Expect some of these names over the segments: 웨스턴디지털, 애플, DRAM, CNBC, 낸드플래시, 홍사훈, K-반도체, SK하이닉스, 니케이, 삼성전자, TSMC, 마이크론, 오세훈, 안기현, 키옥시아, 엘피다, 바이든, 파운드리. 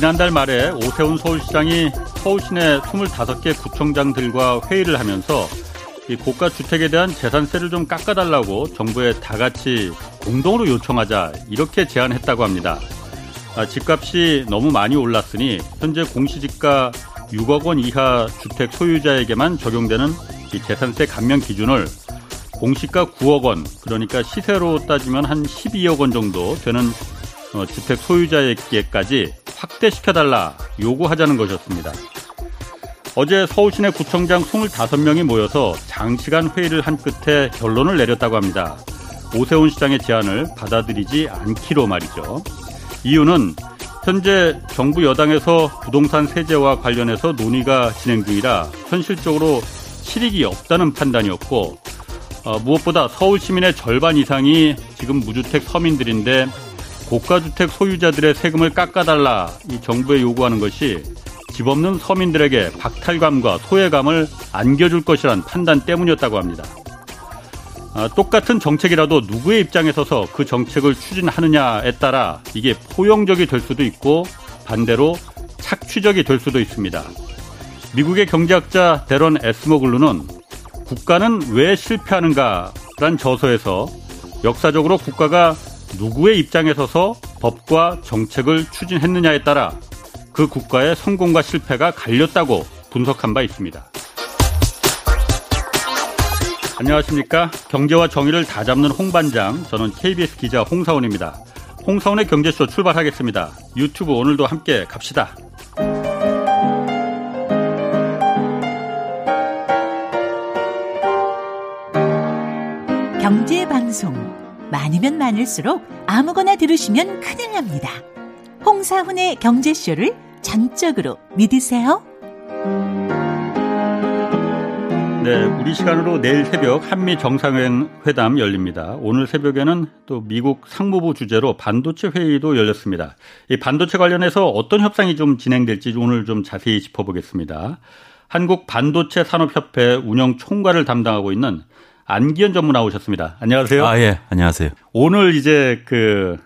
지난달 말에 오세훈 서울시장이 서울시내 25개 구청장들과 회의를 하면서 이 고가 주택에 대한 재산세를 좀 깎아달라고 정부에 다 같이 공동으로 요청하자 이렇게 제안했다고 합니다. 집값이 너무 많이 올랐으니 현재 공시지가 6억 원 이하 주택 소유자에게만 적용되는 이 재산세 감면 기준을 공시가 9억 원, 그러니까 시세로 따지면 한 12억 원 정도 되는 주택 소유자에게까지 확대시켜달라 요구하자는 것이었습니다. 어제 서울시내 구청장 25명이 모여서 장시간 회의를 한 끝에 결론을 내렸다고 합니다. 오세훈 시장의 제안을 받아들이지 않기로 말이죠. 이유는 현재 정부 여당에서 부동산 세제와 관련해서 논의가 진행 중이라 현실적으로 실익이 없다는 판단이었고, 무엇보다 서울 시민의 절반 이상이 지금 무주택 서민들인데 고가주택 소유자들의 세금을 깎아달라 이 정부에 요구하는 것이 집 없는 서민들에게 박탈감과 소외감을 안겨줄 것이란 판단 때문이었다고 합니다. 똑같은 정책이라도 누구의 입장에 서서 그 정책을 추진하느냐에 따라 이게 포용적이 될 수도 있고 반대로 착취적이 될 수도 있습니다. 미국의 경제학자 데런 에스모글루는 국가는 왜 실패하는가라는 저서에서 역사적으로 국가가 누구의 입장에 서서 법과 정책을 추진했느냐에 따라 그 국가의 성공과 실패가 갈렸다고 분석한 바 있습니다. 안녕하십니까. 경제와 정의를 다 잡는 홍반장, 저는 KBS 기자 홍사훈입니다. 홍사훈의 경제쇼 출발하겠습니다. 유튜브 오늘도 함께 갑시다. 경제방송. 많으면 많을수록 아무거나 들으시면 큰일 납니다. 홍사훈의 경제쇼를 전적으로 믿으세요. 네, 우리 시간으로 내일 새벽 한미 정상회담 열립니다. 오늘 새벽에는 또 미국 상무부 주재로 반도체 회의도 열렸습니다. 이 반도체 관련해서 어떤 협상이 좀 진행될지 오늘 좀 자세히 짚어보겠습니다. 한국 반도체 산업협회 운영 총괄을 담당하고 있는 안기현 전무 나오셨습니다. 안녕하세요. 아, 예. 안녕하세요. 오늘 이제 그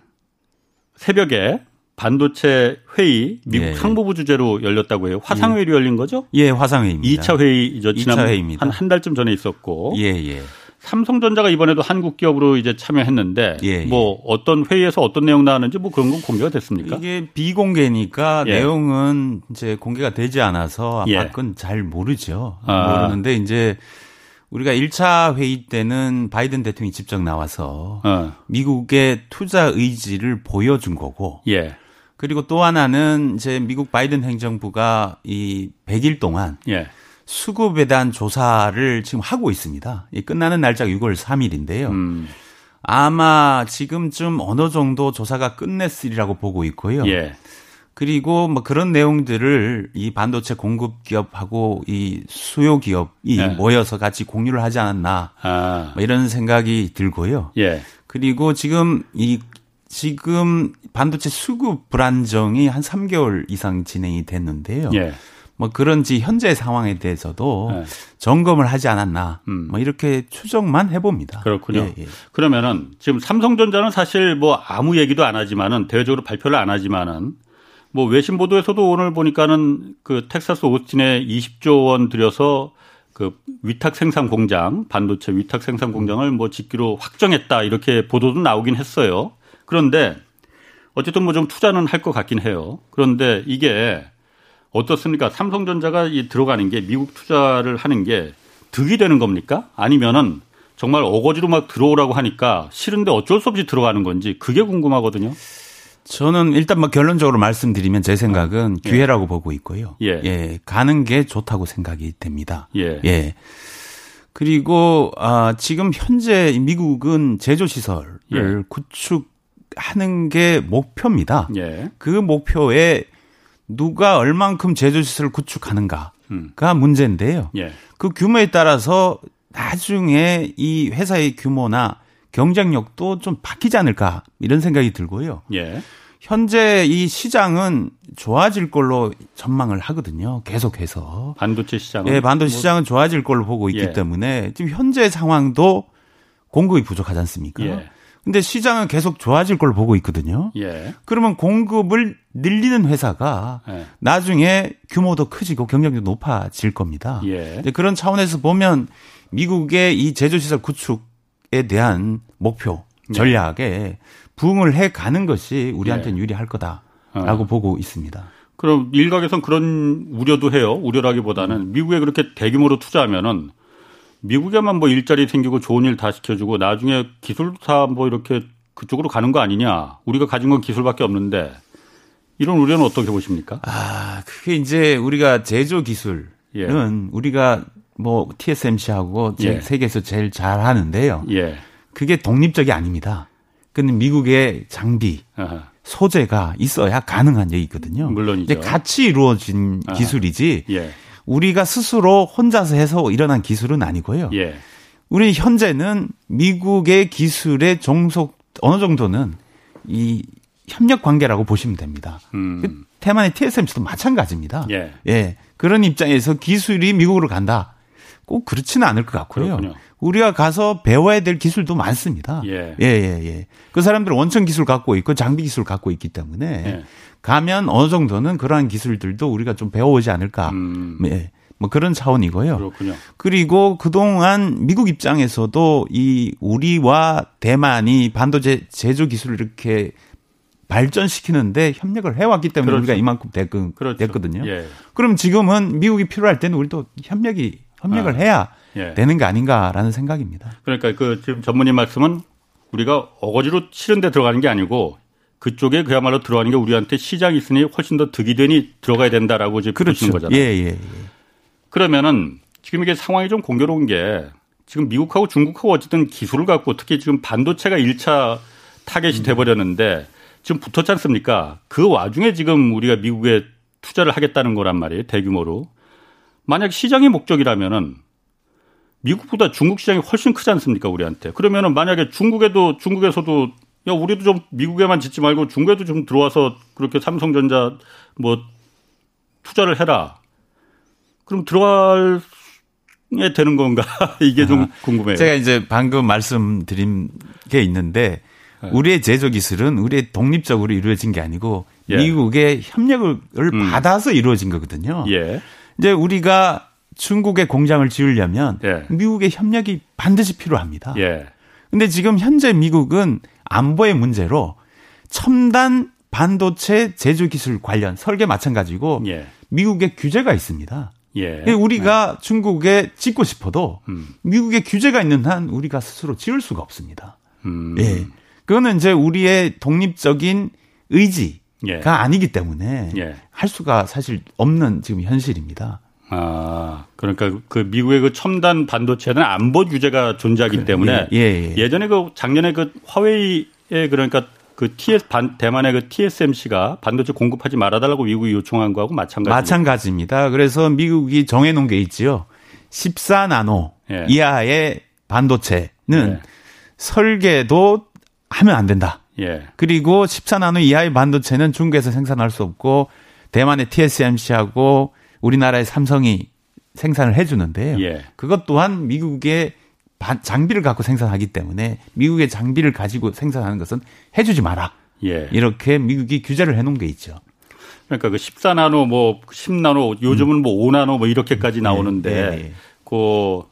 새벽에 반도체 회의 미국 상무부 주재로 열렸다고 해요. 화상회의로 열린 거죠? 예, 화상회의입니다. 2차 회의죠. 지난 한 달쯤 전에 있었고. 예, 예. 삼성전자가 이번에도 한국 기업으로 이제 참여했는데 뭐 어떤 회의에서 어떤 내용 나왔는지 뭐 그런 건 공개가 됐습니까? 이게 비공개니까 내용은 이제 공개가 되지 않아서 밖은 잘 모르죠. 모르는데 이제 우리가 1차 회의 때는 바이든 대통령이 직접 나와서 미국의 투자 의지를 보여준 거고, 그리고 또 하나는 이제 미국 바이든 행정부가 이 100일 동안 수급에 대한 조사를 지금 하고 있습니다. 이 끝나는 날짜가 6월 3일인데요. 아마 지금쯤 어느 정도 조사가 끝냈으리라고 보고 있고요. 그리고 뭐 그런 내용들을 이 반도체 공급 기업하고 이 수요 기업이 모여서 같이 공유를 하지 않았나 뭐 이런 생각이 들고요. 그리고 지금 반도체 수급 불안정이 한 3개월 이상 진행이 됐는데요. 뭐 그런지 현재 상황에 대해서도 점검을 하지 않았나 뭐 이렇게 추정만 해봅니다. 그렇군요. 그러면은 지금 삼성전자는 사실 뭐 아무 얘기도 안 하지만은 대외적으로 발표를 안 하지만은. 뭐 외신 보도에서도 오늘 보니까는 그 텍사스 오스틴에 20조 원 들여서 그 위탁 생산 공장, 반도체 위탁 생산 공장을 뭐 짓기로 확정했다 이렇게 보도도 나오긴 했어요. 그런데 어쨌든 뭐 좀 투자는 할 것 같긴 해요. 그런데 이게 어떻습니까? 삼성전자가 이 들어가는 게 미국 투자를 하는 게 득이 되는 겁니까? 아니면은 정말 어거지로 막 들어오라고 하니까 싫은데 어쩔 수 없이 들어가는 건지 그게 궁금하거든요. 저는 일단 뭐 결론적으로 말씀드리면 제 생각은 기회라고 보고 있고요. 가는 게 좋다고 생각이 됩니다. 그리고 지금 현재 미국은 제조 시설을 구축하는 게 목표입니다. 그 목표에 누가 얼만큼 제조 시설을 구축하는가가 문제인데요. 그 규모에 따라서 나중에 이 회사의 규모나 경쟁력도 좀 바뀌지 않을까 이런 생각이 들고요. 현재 이 시장은 좋아질 걸로 전망을 하거든요. 계속해서. 반도체 시장은? 반도체 시장은 좋아질 걸로 보고 있기 때문에 지금 현재 상황도 공급이 부족하지 않습니까? 근데 시장은 계속 좋아질 걸 보고 있거든요. 예. 그러면 공급을 늘리는 회사가 예. 나중에 규모도 커지고 경쟁도 높아질 겁니다. 예. 그런 차원에서 보면 미국의 이 제조시설 구축에 대한 목표, 전략에 부응을 해가는 것이 우리한테는 예. 유리할 거다라고 보고 있습니다. 그럼 일각에선 그런 우려도 해요. 우려라기보다는 미국에 그렇게 대규모로 투자하면은 미국에만 뭐 일자리 생기고 좋은 일 다 시켜주고 나중에 기술 다 뭐 이렇게 그쪽으로 가는 거 아니냐. 우리가 가진 건 기술밖에 없는데 이런 우려는 어떻게 보십니까? 아, 그게 이제 우리가 제조 기술은 예. 우리가 뭐 TSMC하고 예. 세계에서 제일 잘 하는데요. 예. 그게 독립적이 아닙니다. 근데 미국의 장비, 아하. 소재가 있어야 가능한 얘기거든요. 물론이죠. 같이 이루어진 아하. 기술이지. 예. 우리가 스스로 혼자서 해서 일어난 기술은 아니고요. 예. 우리 현재는 미국의 기술의 종속 어느 정도는 이 협력 관계라고 보시면 됩니다. 태만의 TSMC도 마찬가지입니다. 예. 예. 그런 입장에서 기술이 미국으로 간다. 꼭 그렇지는 않을 것 같고요. 그렇군요. 우리가 가서 배워야 될 기술도 많습니다. 예. 예, 예, 예. 그 사람들은 원천 기술 갖고 있고 장비 기술 갖고 있기 때문에 예. 가면 어느 정도는 그러한 기술들도 우리가 좀 배워오지 않을까. 예. 뭐 그런 차원이고요. 그렇군요. 그리고 그동안 미국 입장에서도 이 우리와 대만이 반도체 제조 기술을 이렇게 발전시키는데 협력을 해왔기 때문에 그렇죠. 우리가 이만큼 됐거든요. 예. 그럼 지금은 미국이 필요할 때는 우리도 협력을 해야 예. 되는 거 아닌가라는 생각입니다. 그러니까 그 지금 전문의 말씀은 우리가 어거지로 싫은 데 들어가는 게 아니고 그쪽에 그야말로 들어가는 게 우리한테 시장이 있으니 훨씬 더 득이 되니 들어가야 된다라고 지금 그렇죠. 보시는 거잖아요. 예, 예. 그러면은 지금 이게 상황이 좀 공교로운 게 지금 미국하고 중국하고 어쨌든 기술을 갖고 특히 지금 반도체가 1차 타겟이 돼버렸는데 지금 붙었지 않습니까? 그 와중에 지금 우리가 미국에 투자를 하겠다는 거란 말이에요. 대규모로. 만약 시장이 목적이라면은 미국보다 중국 시장이 훨씬 크지 않습니까? 우리한테. 그러면은 만약에 중국에서도 야, 우리도 좀 미국에만 짓지 말고 중국에도 좀 들어와서 그렇게 삼성전자 뭐 투자를 해라. 그럼 들어갈 게 되는 건가? 이게 좀 궁금해요. 제가 이제 방금 말씀드린 게 있는데 우리의 제조 기술은 우리의 독립적으로 이루어진 게 아니고 예. 미국의 협력을 받아서 이루어진 거거든요. 예. 이제 우리가 중국의 공장을 지으려면 예. 미국의 협력이 반드시 필요합니다. 예. 근데 지금 현재 미국은 안보의 문제로 첨단 반도체 제조 기술 관련 설계 마찬가지고 예. 미국의 규제가 있습니다. 예. 우리가 예. 중국에 짓고 싶어도 미국의 규제가 있는 한 우리가 스스로 지을 수가 없습니다. 예. 그거는 이제 우리의 독립적인 의지가 예. 아니기 때문에 예. 할 수가 사실 없는 지금 현실입니다. 아, 그러니까 그 미국의 그 첨단 반도체는 안보 규제가 존재하기 때문에 예, 예, 예. 예전에 그 작년에 그 화웨이의 그러니까 그 대만의 그 TSMC가 반도체 공급하지 말아달라고 미국이 요청한 거하고 마찬가지입니다. 그래서 미국이 정해놓은 게 있지요. 14나노 예. 이하의 반도체는 예. 설계도 하면 안 된다. 예. 그리고 14나노 이하의 반도체는 중국에서 생산할 수 없고 대만의 TSMC하고 우리나라의 삼성이 생산을 해주는데요. 예. 그것 또한 미국의 장비를 갖고 생산하기 때문에 미국의 장비를 가지고 생산하는 것은 해주지 마라. 예. 이렇게 미국이 규제를 해놓은 게 있죠. 그러니까 그 14나노, 뭐 10나노, 요즘은 뭐 5나노 뭐 이렇게까지 나오는데 예. 그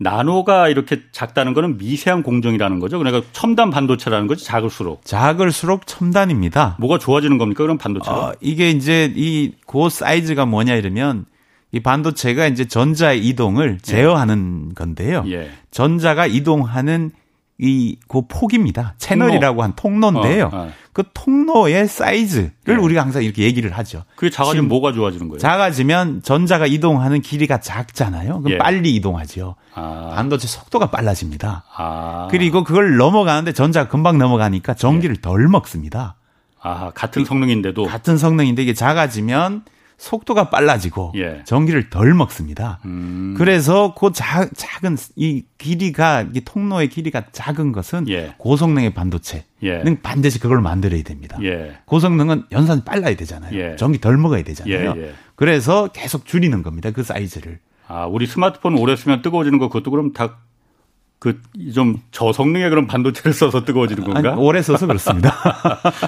나노가 이렇게 작다는 거는 미세한 공정이라는 거죠. 그러니까 첨단 반도체라는 거지 작을수록 첨단입니다. 뭐가 좋아지는 겁니까? 그럼 반도체가? 이게 이제 이 그 사이즈가 뭐냐 이러면 이 반도체가 이제 전자의 이동을 제어하는 예. 건데요. 예. 전자가 이동하는 이 그 폭입니다. 채널이라고 한 통로인데요. 그 통로의 사이즈를 예. 우리가 항상 이렇게 얘기를 하죠. 그게 작아지면 뭐가 좋아지는 거예요? 작아지면 전자가 이동하는 길이가 작잖아요. 그럼 예. 빨리 이동하죠. 아. 반도체 속도가 빨라집니다. 아. 그리고 그걸 넘어가는데 전자가 금방 넘어가니까 전기를 예. 덜 먹습니다. 아, 같은 성능인데도. 같은 성능인데 이게 작아지면 속도가 빨라지고 예. 전기를 덜 먹습니다. 그래서 그 작은 이 길이가 이 통로의 길이가 작은 것은 예. 고성능의 반도체는 반드시 그걸 만들어야 됩니다. 예. 고성능은 연산이 빨라야 되잖아요. 예. 전기 덜 먹어야 되잖아요. 예. 예. 그래서 계속 줄이는 겁니다. 그 사이즈를. 아, 우리 스마트폰 오래 쓰면 뜨거워지는 거 그것도 그럼 다 그 좀 저성능의 그런 반도체를 써서 뜨거워지는 건가? 아니, 오래 써서 그렇습니다.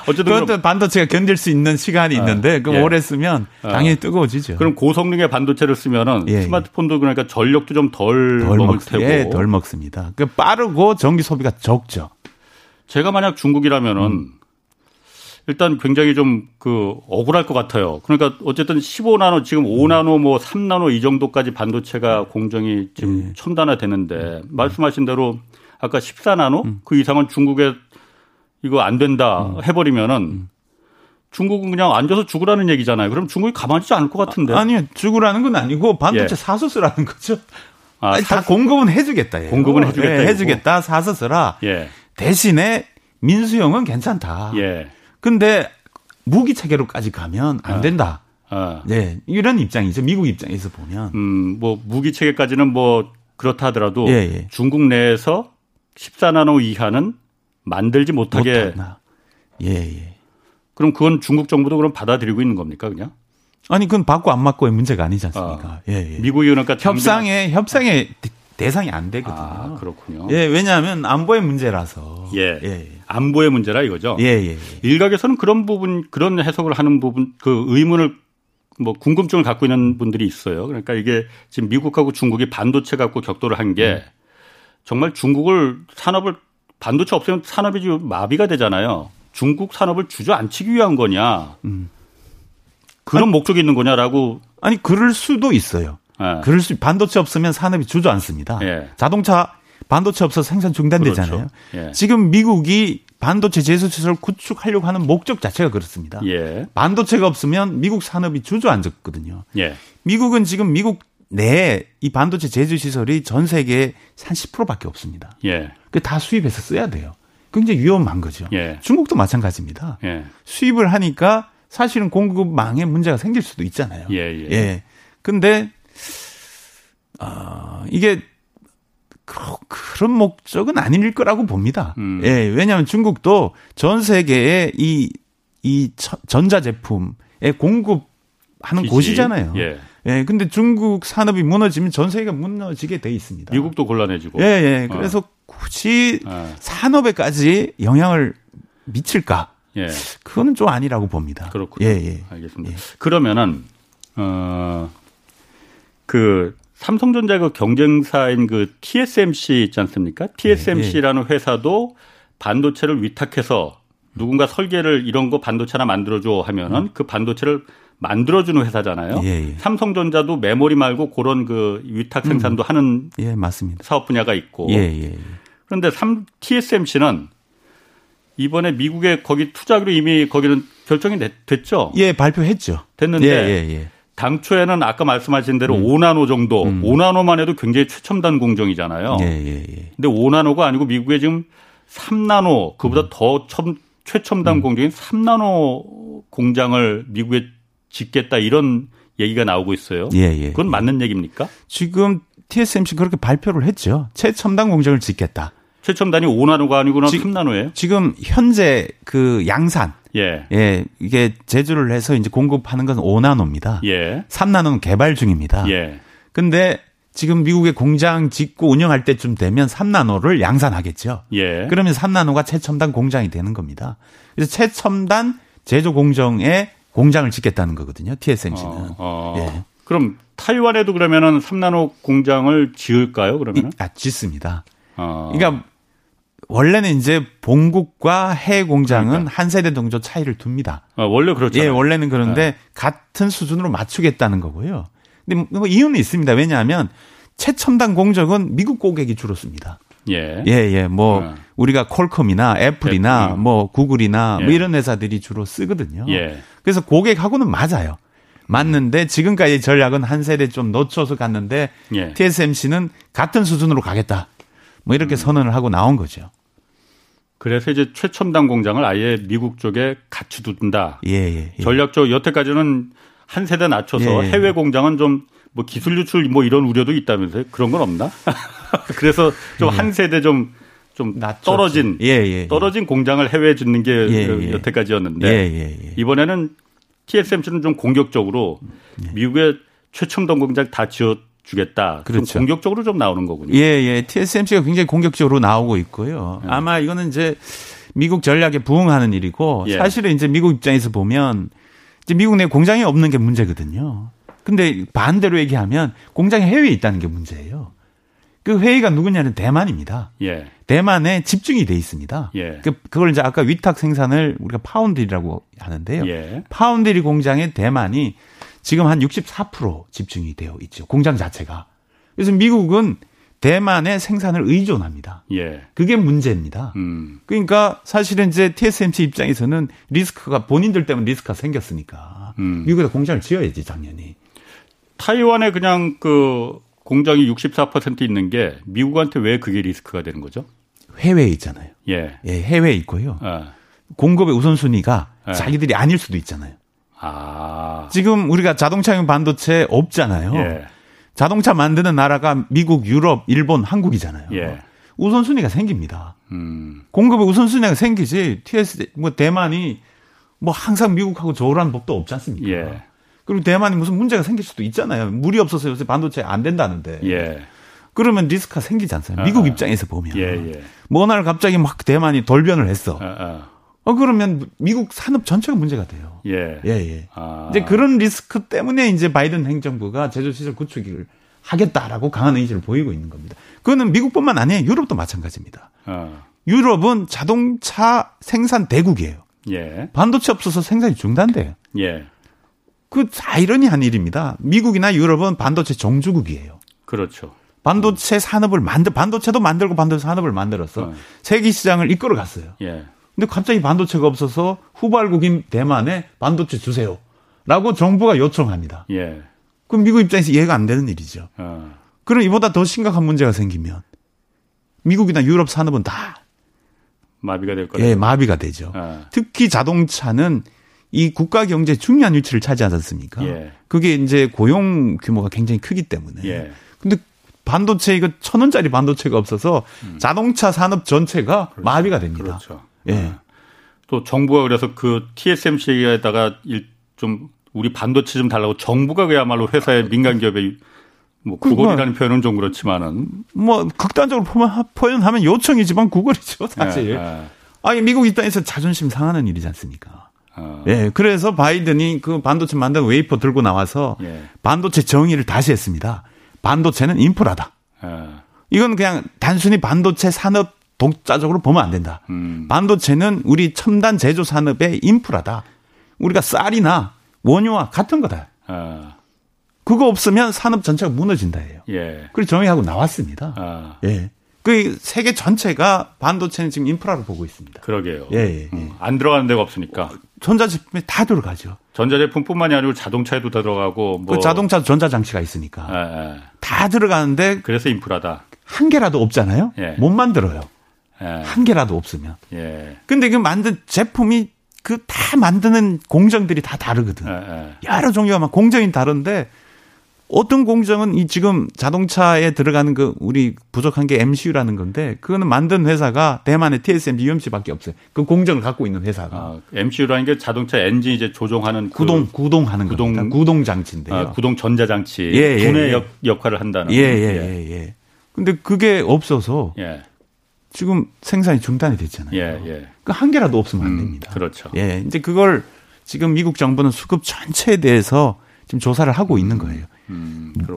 어쨌든 그것도 반도체가 견딜 수 있는 시간이 있는데 그럼 예. 오래 쓰면 당연히 뜨거워지죠. 그럼 고성능의 반도체를 쓰면은 예. 스마트폰도 그러니까 전력도 좀 덜 먹을 테고 예, 덜 먹습니다. 그 빠르고 전기 소비가 적죠. 제가 만약 중국이라면은 일단 굉장히 좀 그 억울할 것 같아요. 그러니까 어쨌든 15나노 지금 5나노 뭐 3나노 이 정도까지 반도체가 공정이 지금 예. 첨단화되는데 말씀하신 대로 아까 14나노 그 이상은 중국에 이거 안 된다 해버리면은 중국은 그냥 앉아서 죽으라는 얘기잖아요. 그럼 중국이 가만히 있지 않을 것 같은데. 아니요. 죽으라는 건 아니고 반도체 예. 사서 쓰라는 거죠. 아, 아니, 다 공급은 해주겠다. 예. 공급은 해주겠다. 네, 해주겠다. 사서 쓰라. 예. 대신에 민수용은 괜찮다. 예. 근데 무기 체계로까지 가면 안 된다. 네, 이런 입장이죠. 미국 입장에서 보면. 뭐 무기 체계까지는 뭐 그렇다 하더라도 예, 예. 중국 내에서 14나노 이하는 만들지 못하게. 예, 예. 그럼 그건 중국 정부도 그럼 받아들이고 있는 겁니까, 그냥? 아니, 그건 받고 안 맞고의 문제가 아니지 않습니까? 예, 예. 미국이 그러니까 협상에 대상이 안 되거든요. 아, 그렇군요. 예, 왜냐하면 안보의 문제라서. 예. 예. 안보의 문제라 이거죠. 예, 예. 일각에서는 그런 부분, 그런 해석을 하는 부분, 그 의문을 뭐 궁금증을 갖고 있는 분들이 있어요. 그러니까 이게 지금 미국하고 중국이 반도체 갖고 격돌을 한 게 정말 중국을 산업을 반도체 없으면 산업이 지금 마비가 되잖아요. 중국 산업을 주저앉히기 위한 거냐. 그런 아니, 목적이 있는 거냐라고. 아니, 그럴 수도 있어요. 예. 반도체 없으면 산업이 주저앉습니다. 예. 자동차 반도체 없어서 생산 중단되잖아요. 그렇죠. 예. 지금 미국이 반도체 제조시설을 구축하려고 하는 목적 자체가 그렇습니다. 예. 반도체가 없으면 미국 산업이 주저앉았거든요. 예. 미국은 지금 미국 내에 이 반도체 제조시설이 전 세계에 한 10%밖에 없습니다. 예. 그 다 수입해서 써야 돼요. 굉장히 위험한 거죠. 예. 중국도 마찬가지입니다. 예. 수입을 하니까 사실은 공급망에 문제가 생길 수도 있잖아요. 예. 예. 예. 근데 이게 그런 목적은 아닐 거라고 봅니다. 예, 왜냐하면 중국도 전 세계의 이 전자제품의 공급하는 곳이잖아요. 예. 예, 근데 중국 산업이 무너지면 전 세계가 무너지게 돼 있습니다. 미국도 곤란해지고. 예, 예. 그래서 굳이 산업에까지 영향을 미칠까? 예. 그거는 좀 아니라고 봅니다. 그렇군요. 예, 예. 알겠습니다. 예. 그러면은 그 삼성전자 그 경쟁사인 그 TSMC 있지 않습니까? TSMC라는 회사도 반도체를 위탁해서 누군가 설계를 이런 거 반도체 하나 만들어줘 하면은 그 반도체를 만들어주는 회사잖아요. 예, 예. 삼성전자도 메모리 말고 그런 그 위탁 생산도 하는 예, 맞습니다. 사업 분야가 있고. 예, 예. 그런데 TSMC는 이번에 미국에 거기 투자하기로 이미 거기는 결정이 됐죠? 예, 발표했죠. 됐는데. 예, 예, 예. 당초에는 아까 말씀하신 대로 5나노 정도, 5나노만 해도 굉장히 최첨단 공정이잖아요. 예, 예, 예. 근데 5나노가 아니고 미국에 지금 3나노, 그보다 더 최첨단 공정인 3나노 공장을 미국에 짓겠다 이런 얘기가 나오고 있어요. 예, 예. 그건 맞는 얘기입니까? 지금 TSMC 그렇게 발표를 했죠. 최첨단 공정을 짓겠다. 최첨단이 5나노가 아니고 3나노예요? 지금 현재 그 양산. 예. 예. 이게 제조를 해서 이제 공급하는 건 5나노입니다. 예. 3나노는 개발 중입니다. 예. 근데 지금 미국에 공장 짓고 운영할 때쯤 되면 3나노를 양산하겠죠. 예. 그러면 3나노가 최첨단 공장이 되는 겁니다. 그래서 최첨단 제조 공정에 공장을 짓겠다는 거거든요. TSMC는. 예. 그럼 타이완에도 그러면은 3나노 공장을 지을까요? 그러면은? 짓습니다. 그러니까 원래는 이제 본국과 해외 공장은 그러니까. 한 세대 정도 차이를 둡니다. 원래 그렇죠. 예, 원래는 그런데 같은 수준으로 맞추겠다는 거고요. 근데 뭐 이유는 있습니다. 왜냐하면 최첨단 공정은 미국 고객이 줄었습니다. 예, 예, 예. 뭐 우리가 퀄컴이나 애플이나 뭐 구글이나 뭐 이런 회사들이 주로 쓰거든요. 예. 그래서 고객하고는 맞아요. 맞는데 지금까지 전략은 한 세대 좀 놓쳐서 갔는데 예. TSMC는 같은 수준으로 가겠다. 뭐 이렇게 선언을 하고 나온 거죠. 그래서 이제 최첨단 공장을 아예 미국 쪽에 같이 둔다. 예, 예, 예. 전략적 여태까지는 한 세대 낮춰서 예, 예. 해외 공장은 좀 뭐 기술 유출 뭐 이런 우려도 있다면서요. 그런 건 없나? 그래서 좀 한 세대 좀 떨어진 떨어진 공장을 해외에 짓는 게 여태까지였는데 이번에는 TSMC는 좀 공격적으로 미국의 최첨단 공장 다 지어 주겠다. 그렇죠. 좀 공격적으로 좀 나오는 거군요. 예, 예. TSMC가 굉장히 공격적으로 나오고 있고요. 아마 이거는 이제 미국 전략에 부응하는 일이고 예. 사실은 이제 미국 입장에서 보면 이제 미국 내 공장이 없는 게 문제거든요. 근데 반대로 얘기하면 공장이 해외에 있다는 게 문제예요. 그 회의가 누구냐는 대만입니다. 예. 대만에 집중이 돼 있습니다. 예. 그걸 이제 아까 위탁 생산을 우리가 파운드리라고 하는데요. 예. 파운드리 공장에 대만이 지금 한 64% 집중이 되어 있죠. 공장 자체가. 그래서 미국은 대만의 생산을 의존합니다. 예. 그게 문제입니다. 그러니까 사실은 이제 TSMC 입장에서는 리스크가 본인들 때문에 리스크가 생겼으니까 미국에 공장을 지어야지 당연히. 타이완에 그냥 그 공장이 64% 있는 게 미국한테 왜 그게 리스크가 되는 거죠? 해외에 있잖아요. 예, 예 해외에 있고요. 아. 공급의 우선순위가 예. 자기들이 아닐 수도 있잖아요. 아. 지금 우리가 자동차용 반도체 없잖아요. 예. 자동차 만드는 나라가 미국, 유럽, 일본, 한국이잖아요. 예. 우선순위가 생깁니다. 공급의 우선순위가 생기지. 뭐 대만이 뭐 항상 미국하고 저울한 법도 없지 않습니까? 예. 그리고 대만이 무슨 문제가 생길 수도 있잖아요. 물이 없어서 요새 반도체 안 된다는데. 예. 그러면 리스크가 생기지 않습니까? 미국 입장에서 보면. 예, 예. 뭐느 날 갑자기 막 대만이 돌변을 했어. 그러면 미국 산업 전체가 문제가 돼요. 예. 예, 예. 아. 이제 그런 리스크 때문에 이제 바이든 행정부가 제조시설 구축을 하겠다라고 강한 의지를 보이고 있는 겁니다. 그거는 미국뿐만 아니에요. 유럽도 마찬가지입니다. 유럽은 자동차 생산 대국이에요. 예. 반도체 없어서 생산이 중단돼요. 예. 그 아이러니한 일입니다. 미국이나 유럽은 반도체 종주국이에요. 그렇죠. 반도체 산업을 반도체도 만들고 반도체 산업을 만들어서 세계 시장을 이끌어 갔어요. 예. 근데 갑자기 반도체가 없어서 후발국인 대만에 반도체 주세요라고 정부가 요청합니다. 예. 그럼 미국 입장에서 이해가 안 되는 일이죠. 그럼 이보다 더 심각한 문제가 생기면 미국이나 유럽 산업은 다 마비가 될 거예요. 예, 마비가 되죠. 특히 자동차는 이 국가 경제에 중요한 위치를 차지하지 않습니까? 예. 그게 이제 고용 규모가 굉장히 크기 때문에. 예. 근데 반도체 이거 1,000원짜리 반도체가 없어서 자동차 산업 전체가 그렇죠. 마비가 됩니다. 그렇죠. 예. 또 정부가 그래서 그 TSMC에다가 좀 우리 반도체 좀 달라고 정부가 그야말로 회사의 민간 기업의 뭐 구걸이라는 표현은 좀 그렇지만은 뭐 극단적으로 표현하면 요청이지만 구걸이죠 사실. 예. 예. 아니 미국 입장에서 자존심 상하는 일이지 않습니까? 예, 그래서 바이든이 그 반도체 만든 웨이퍼 들고 나와서 예. 반도체 정의를 다시 했습니다. 반도체는 인프라다. 이건 그냥 단순히 반도체 산업 독자적으로 보면 안 된다. 반도체는 우리 첨단 제조 산업의 인프라다. 우리가 쌀이나 원유와 같은 거다. 그거 없으면 산업 전체가 무너진다예요. 예. 그걸 정의하고 나왔습니다. 예. 그 세계 전체가 반도체는 지금 인프라로 보고 있습니다. 그러게요. 예, 예, 예. 안 들어가는 데가 없으니까. 전자제품에 다 들어가죠. 전자제품뿐만이 아니고 자동차에도 다 들어가고. 뭐. 그 자동차도 전자장치가 있으니까. 예, 예. 다 들어가는데. 그래서 인프라다. 한 개라도 없잖아요. 예. 못 만들어요. 예. 한 개라도 없으면. 예. 근데 그 만든 제품이 그 다 만드는 공정들이 다 다르거든. 예, 예. 여러 종류가 막 공정이 다른데. 어떤 공정은 이 지금 자동차에 들어가는 그 우리 부족한 게 MCU라는 건데 그거는 만든 회사가 대만의 TSMC, UMC밖에 없어요. 그 공정을 갖고 있는 회사가. MCU라는 게 자동차 엔진 이제 조종하는 구동하는 겁니다. 구동 장치인데요. 구동 전자 장치. 예, 예, 분해 역할을 한다는. 예예예. 예, 예. 근데 그게 없어서 예. 지금 생산이 중단이 됐잖아요. 예, 예. 그 한 개라도 없으면 안 됩니다. 그렇죠. 예. 이제 그걸 지금 미국 정부는 수급 전체에 대해서 지금 조사를 하고 있는 거예요.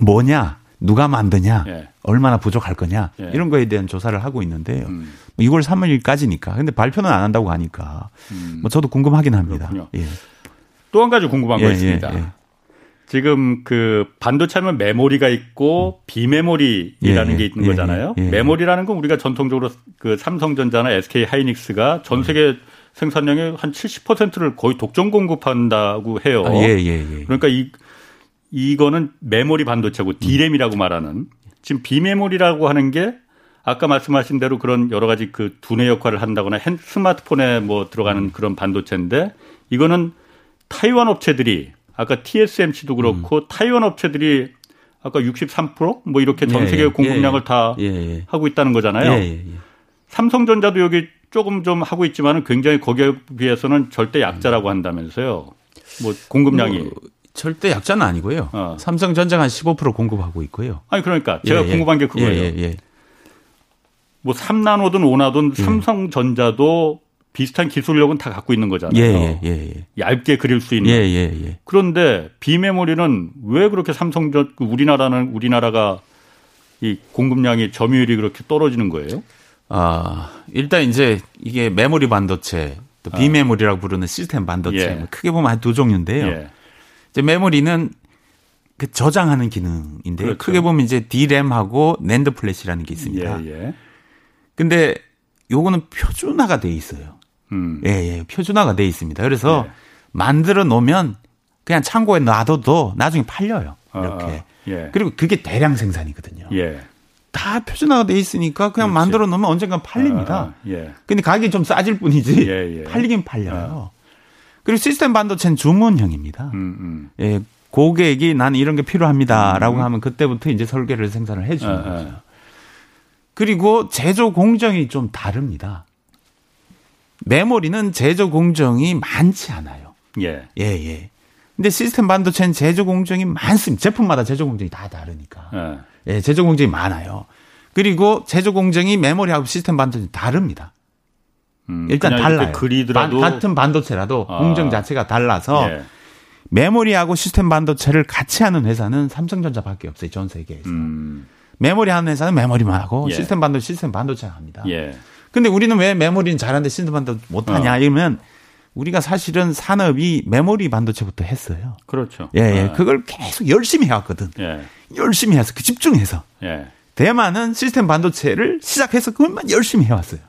뭐냐, 누가 만드냐, 예. 얼마나 부족할 거냐 예. 이런 거에 대한 조사를 하고 있는데요. 6월 3일까지니까. 근데 발표는 안 한다고 하니까 뭐 저도 궁금하긴 합니다. 예. 또 한 가지 궁금한 거 있습니다. 예. 지금 그 반도체면 메모리가 있고 비메모리라는 게 있는 거잖아요. 예. 메모리라는 건 우리가 전통적으로 그 삼성전자나 SK하이닉스가 전 세계 생산량의 한 70%를 거의 독점 공급한다고 해요. 그러니까 이거는 메모리 반도체고 DRAM이라고 말하는 지금 비메모리라고 하는 게 아까 말씀하신 대로 그런 여러 가지 그 두뇌 역할을 한다거나 스마트폰에 뭐 들어가는 그런 반도체인데 이거는 타이완 업체들이 아까 TSMC도 그렇고 타이완 업체들이 아까 63% 뭐 이렇게 전 세계 공급량을 다 하고 있다는 거잖아요. 삼성전자도 여기 조금 좀 하고 있지만 굉장히 거기에 비해서는 절대 약자라고 한다면서요. 뭐 공급량이. 절대 약자는 아니고요. 삼성전자가 한 15% 공급하고 있고요. 아니 그러니까 제가 궁금한 게 그거예요. 뭐 3나노든 5나노든 삼성전자도 비슷한 기술력은 다 갖고 있는 거잖아요. 얇게 그릴 수 있는. 그런데 비메모리는 왜 그렇게 삼성전 우리나라가 이 공급량이 점유율이 그렇게 떨어지는 거예요? 일단 이제 이게 메모리 반도체, 또 비메모리라고 부르는 시스템 반도체 크게 보면 한 두 종류인데요. 이제 메모리는 그 저장하는 기능인데요. 그렇죠. 크게 보면 이제 DRAM하고 낸드플래시라는 게 있습니다. 근데 요거는 표준화가 돼 있어요. 표준화가 돼 있습니다. 그래서 만들어 놓으면 그냥 창고에 놔둬도 나중에 팔려요. 이렇게. 그리고 그게 대량 생산이거든요. 다 표준화가 돼 있으니까 그냥 그렇지. 만들어 놓으면 언젠간 팔립니다. 근데 가격이 좀 싸질 뿐이지 팔리긴 팔려요. 그리고 시스템 반도체는 주문형입니다. 고객이 난 이런 게 필요합니다라고 하면 그때부터 이제 설계를 생산을 해 주는 거죠. 그리고 제조 공정이 좀 다릅니다. 메모리는 제조 공정이 많지 않아요. 근데 시스템 반도체는 제조 공정이 많습니다. 제품마다 제조 공정이 다 다르니까. 제조 공정이 많아요. 그리고 제조 공정이 메모리하고 시스템 반도체는 다릅니다. 일단 달라요. 그리더라도. 같은 반도체라도 공정 자체가 달라서 메모리하고 시스템 반도체를 같이 하는 회사는 삼성전자밖에 없어요. 전 세계에서. 메모리 하는 회사는 메모리만 하고 시스템 반도체 시스템 반도체만 합니다. 근데 우리는 왜 메모리는 잘하는데 시스템 반도체 못하냐 이러면 우리가 사실은 산업이 메모리 반도체부터 했어요. 그렇죠. 그걸 계속 열심히 해왔거든. 열심히 해서 그 집중해서. 대만은 시스템 반도체를 시작해서 그것만 열심히 해왔어요.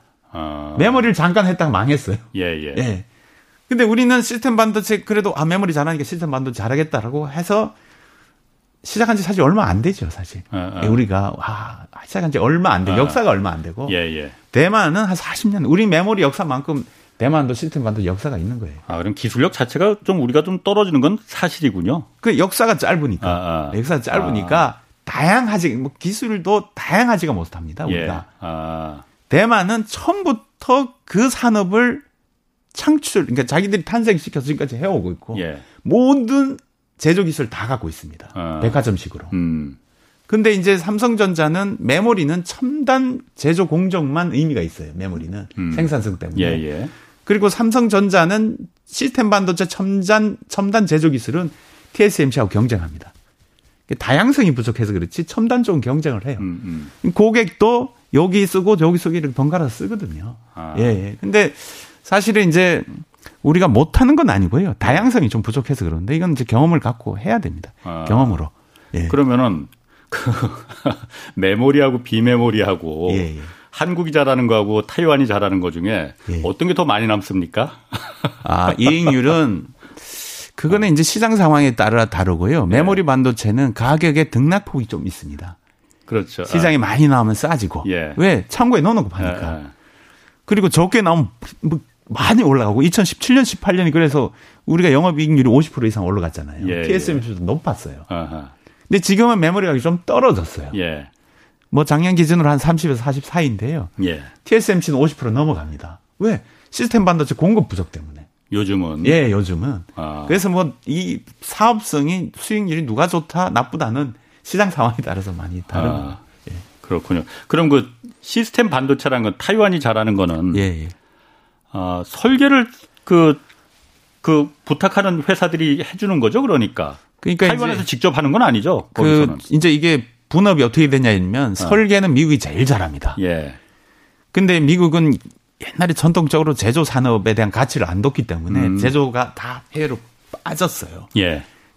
메모리를 잠깐 했다가 망했어요. 근데 우리는 시스템 반도체 그래도 메모리 잘하니까 시스템 반도체 잘하겠다라고 해서 시작한 지 사실 얼마 안 되죠, 사실. 우리가 시작한 지 얼마 안 돼. 역사가 얼마 안 되고. 대만은 한 40년. 우리 메모리 역사만큼 대만도 시스템 반도체 역사가 있는 거예요. 그럼 기술력 자체가 좀 우리가 좀 떨어지는 건 사실이군요. 그 역사가 짧으니까. 역사가 짧으니까 다양하지 뭐 기술도 다양하지가 못합니다, 우리가. 대만은 처음부터 그 산업을 그러니까 자기들이 탄생시켜서 지금까지 해오고 있고 모든 제조 기술 다 갖고 있습니다. 백화점식으로. 근데 이제 삼성전자는 메모리는 첨단 제조 공정만 의미가 있어요. 메모리는 생산성 때문에. 그리고 삼성전자는 시스템 반도체 첨단 제조 기술은 TSMC하고 경쟁합니다. 다양성이 부족해서 그렇지 첨단 쪽은 경쟁을 해요. 고객도 여기 쓰고 저기 쓰고 이렇게 번갈아서 쓰거든요. 근데 사실은 이제 우리가 못하는 건 아니고요. 다양성이 좀 부족해서 그런데 이건 이제 경험을 갖고 해야 됩니다. 경험으로. 그러면은 메모리하고 비메모리하고 한국이 잘하는 거하고 타이완이 잘하는 거 중에 어떤 게 더 많이 남습니까? 이익률은 그거는 이제 시장 상황에 따라 다르고요. 메모리 반도체는 가격의 등락폭이 좀 있습니다. 그렇죠. 시장에 많이 나오면 싸지고 왜 창고에 넣어놓고 파니까. 그리고 적게 나오면 뭐 많이 올라가고 2017년, 18년이 그래서 우리가 영업이익률이 50% 이상 올라갔잖아요. TSMC도 높았어요. 근데 지금은 메모리 가격이 좀 떨어졌어요. 뭐 작년 기준으로 한 30에서 40 사이인데요. TSMC는 50% 넘어갑니다. 왜? 시스템 반도체 공급 부족 때문에. 요즘은? 요즘은. 그래서 뭐 이 사업성이 수익률이 누가 좋다, 나쁘다는 시장 상황에 따라서 많이 다른 거예요. 그렇군요. 그럼 그 시스템 반도체라는 건 타이완이 잘하는 거는 설계를 그 부탁하는 회사들이 해주는 거죠, 그러니까. 타이완에서 이제 직접 하는 건 아니죠. 거기서는. 이제 이게 분업이 어떻게 되냐면 설계는 미국이 제일 잘합니다. 근데 미국은 옛날에 전통적으로 제조 산업에 대한 가치를 안 뒀기 때문에 제조가 다 해외로 빠졌어요.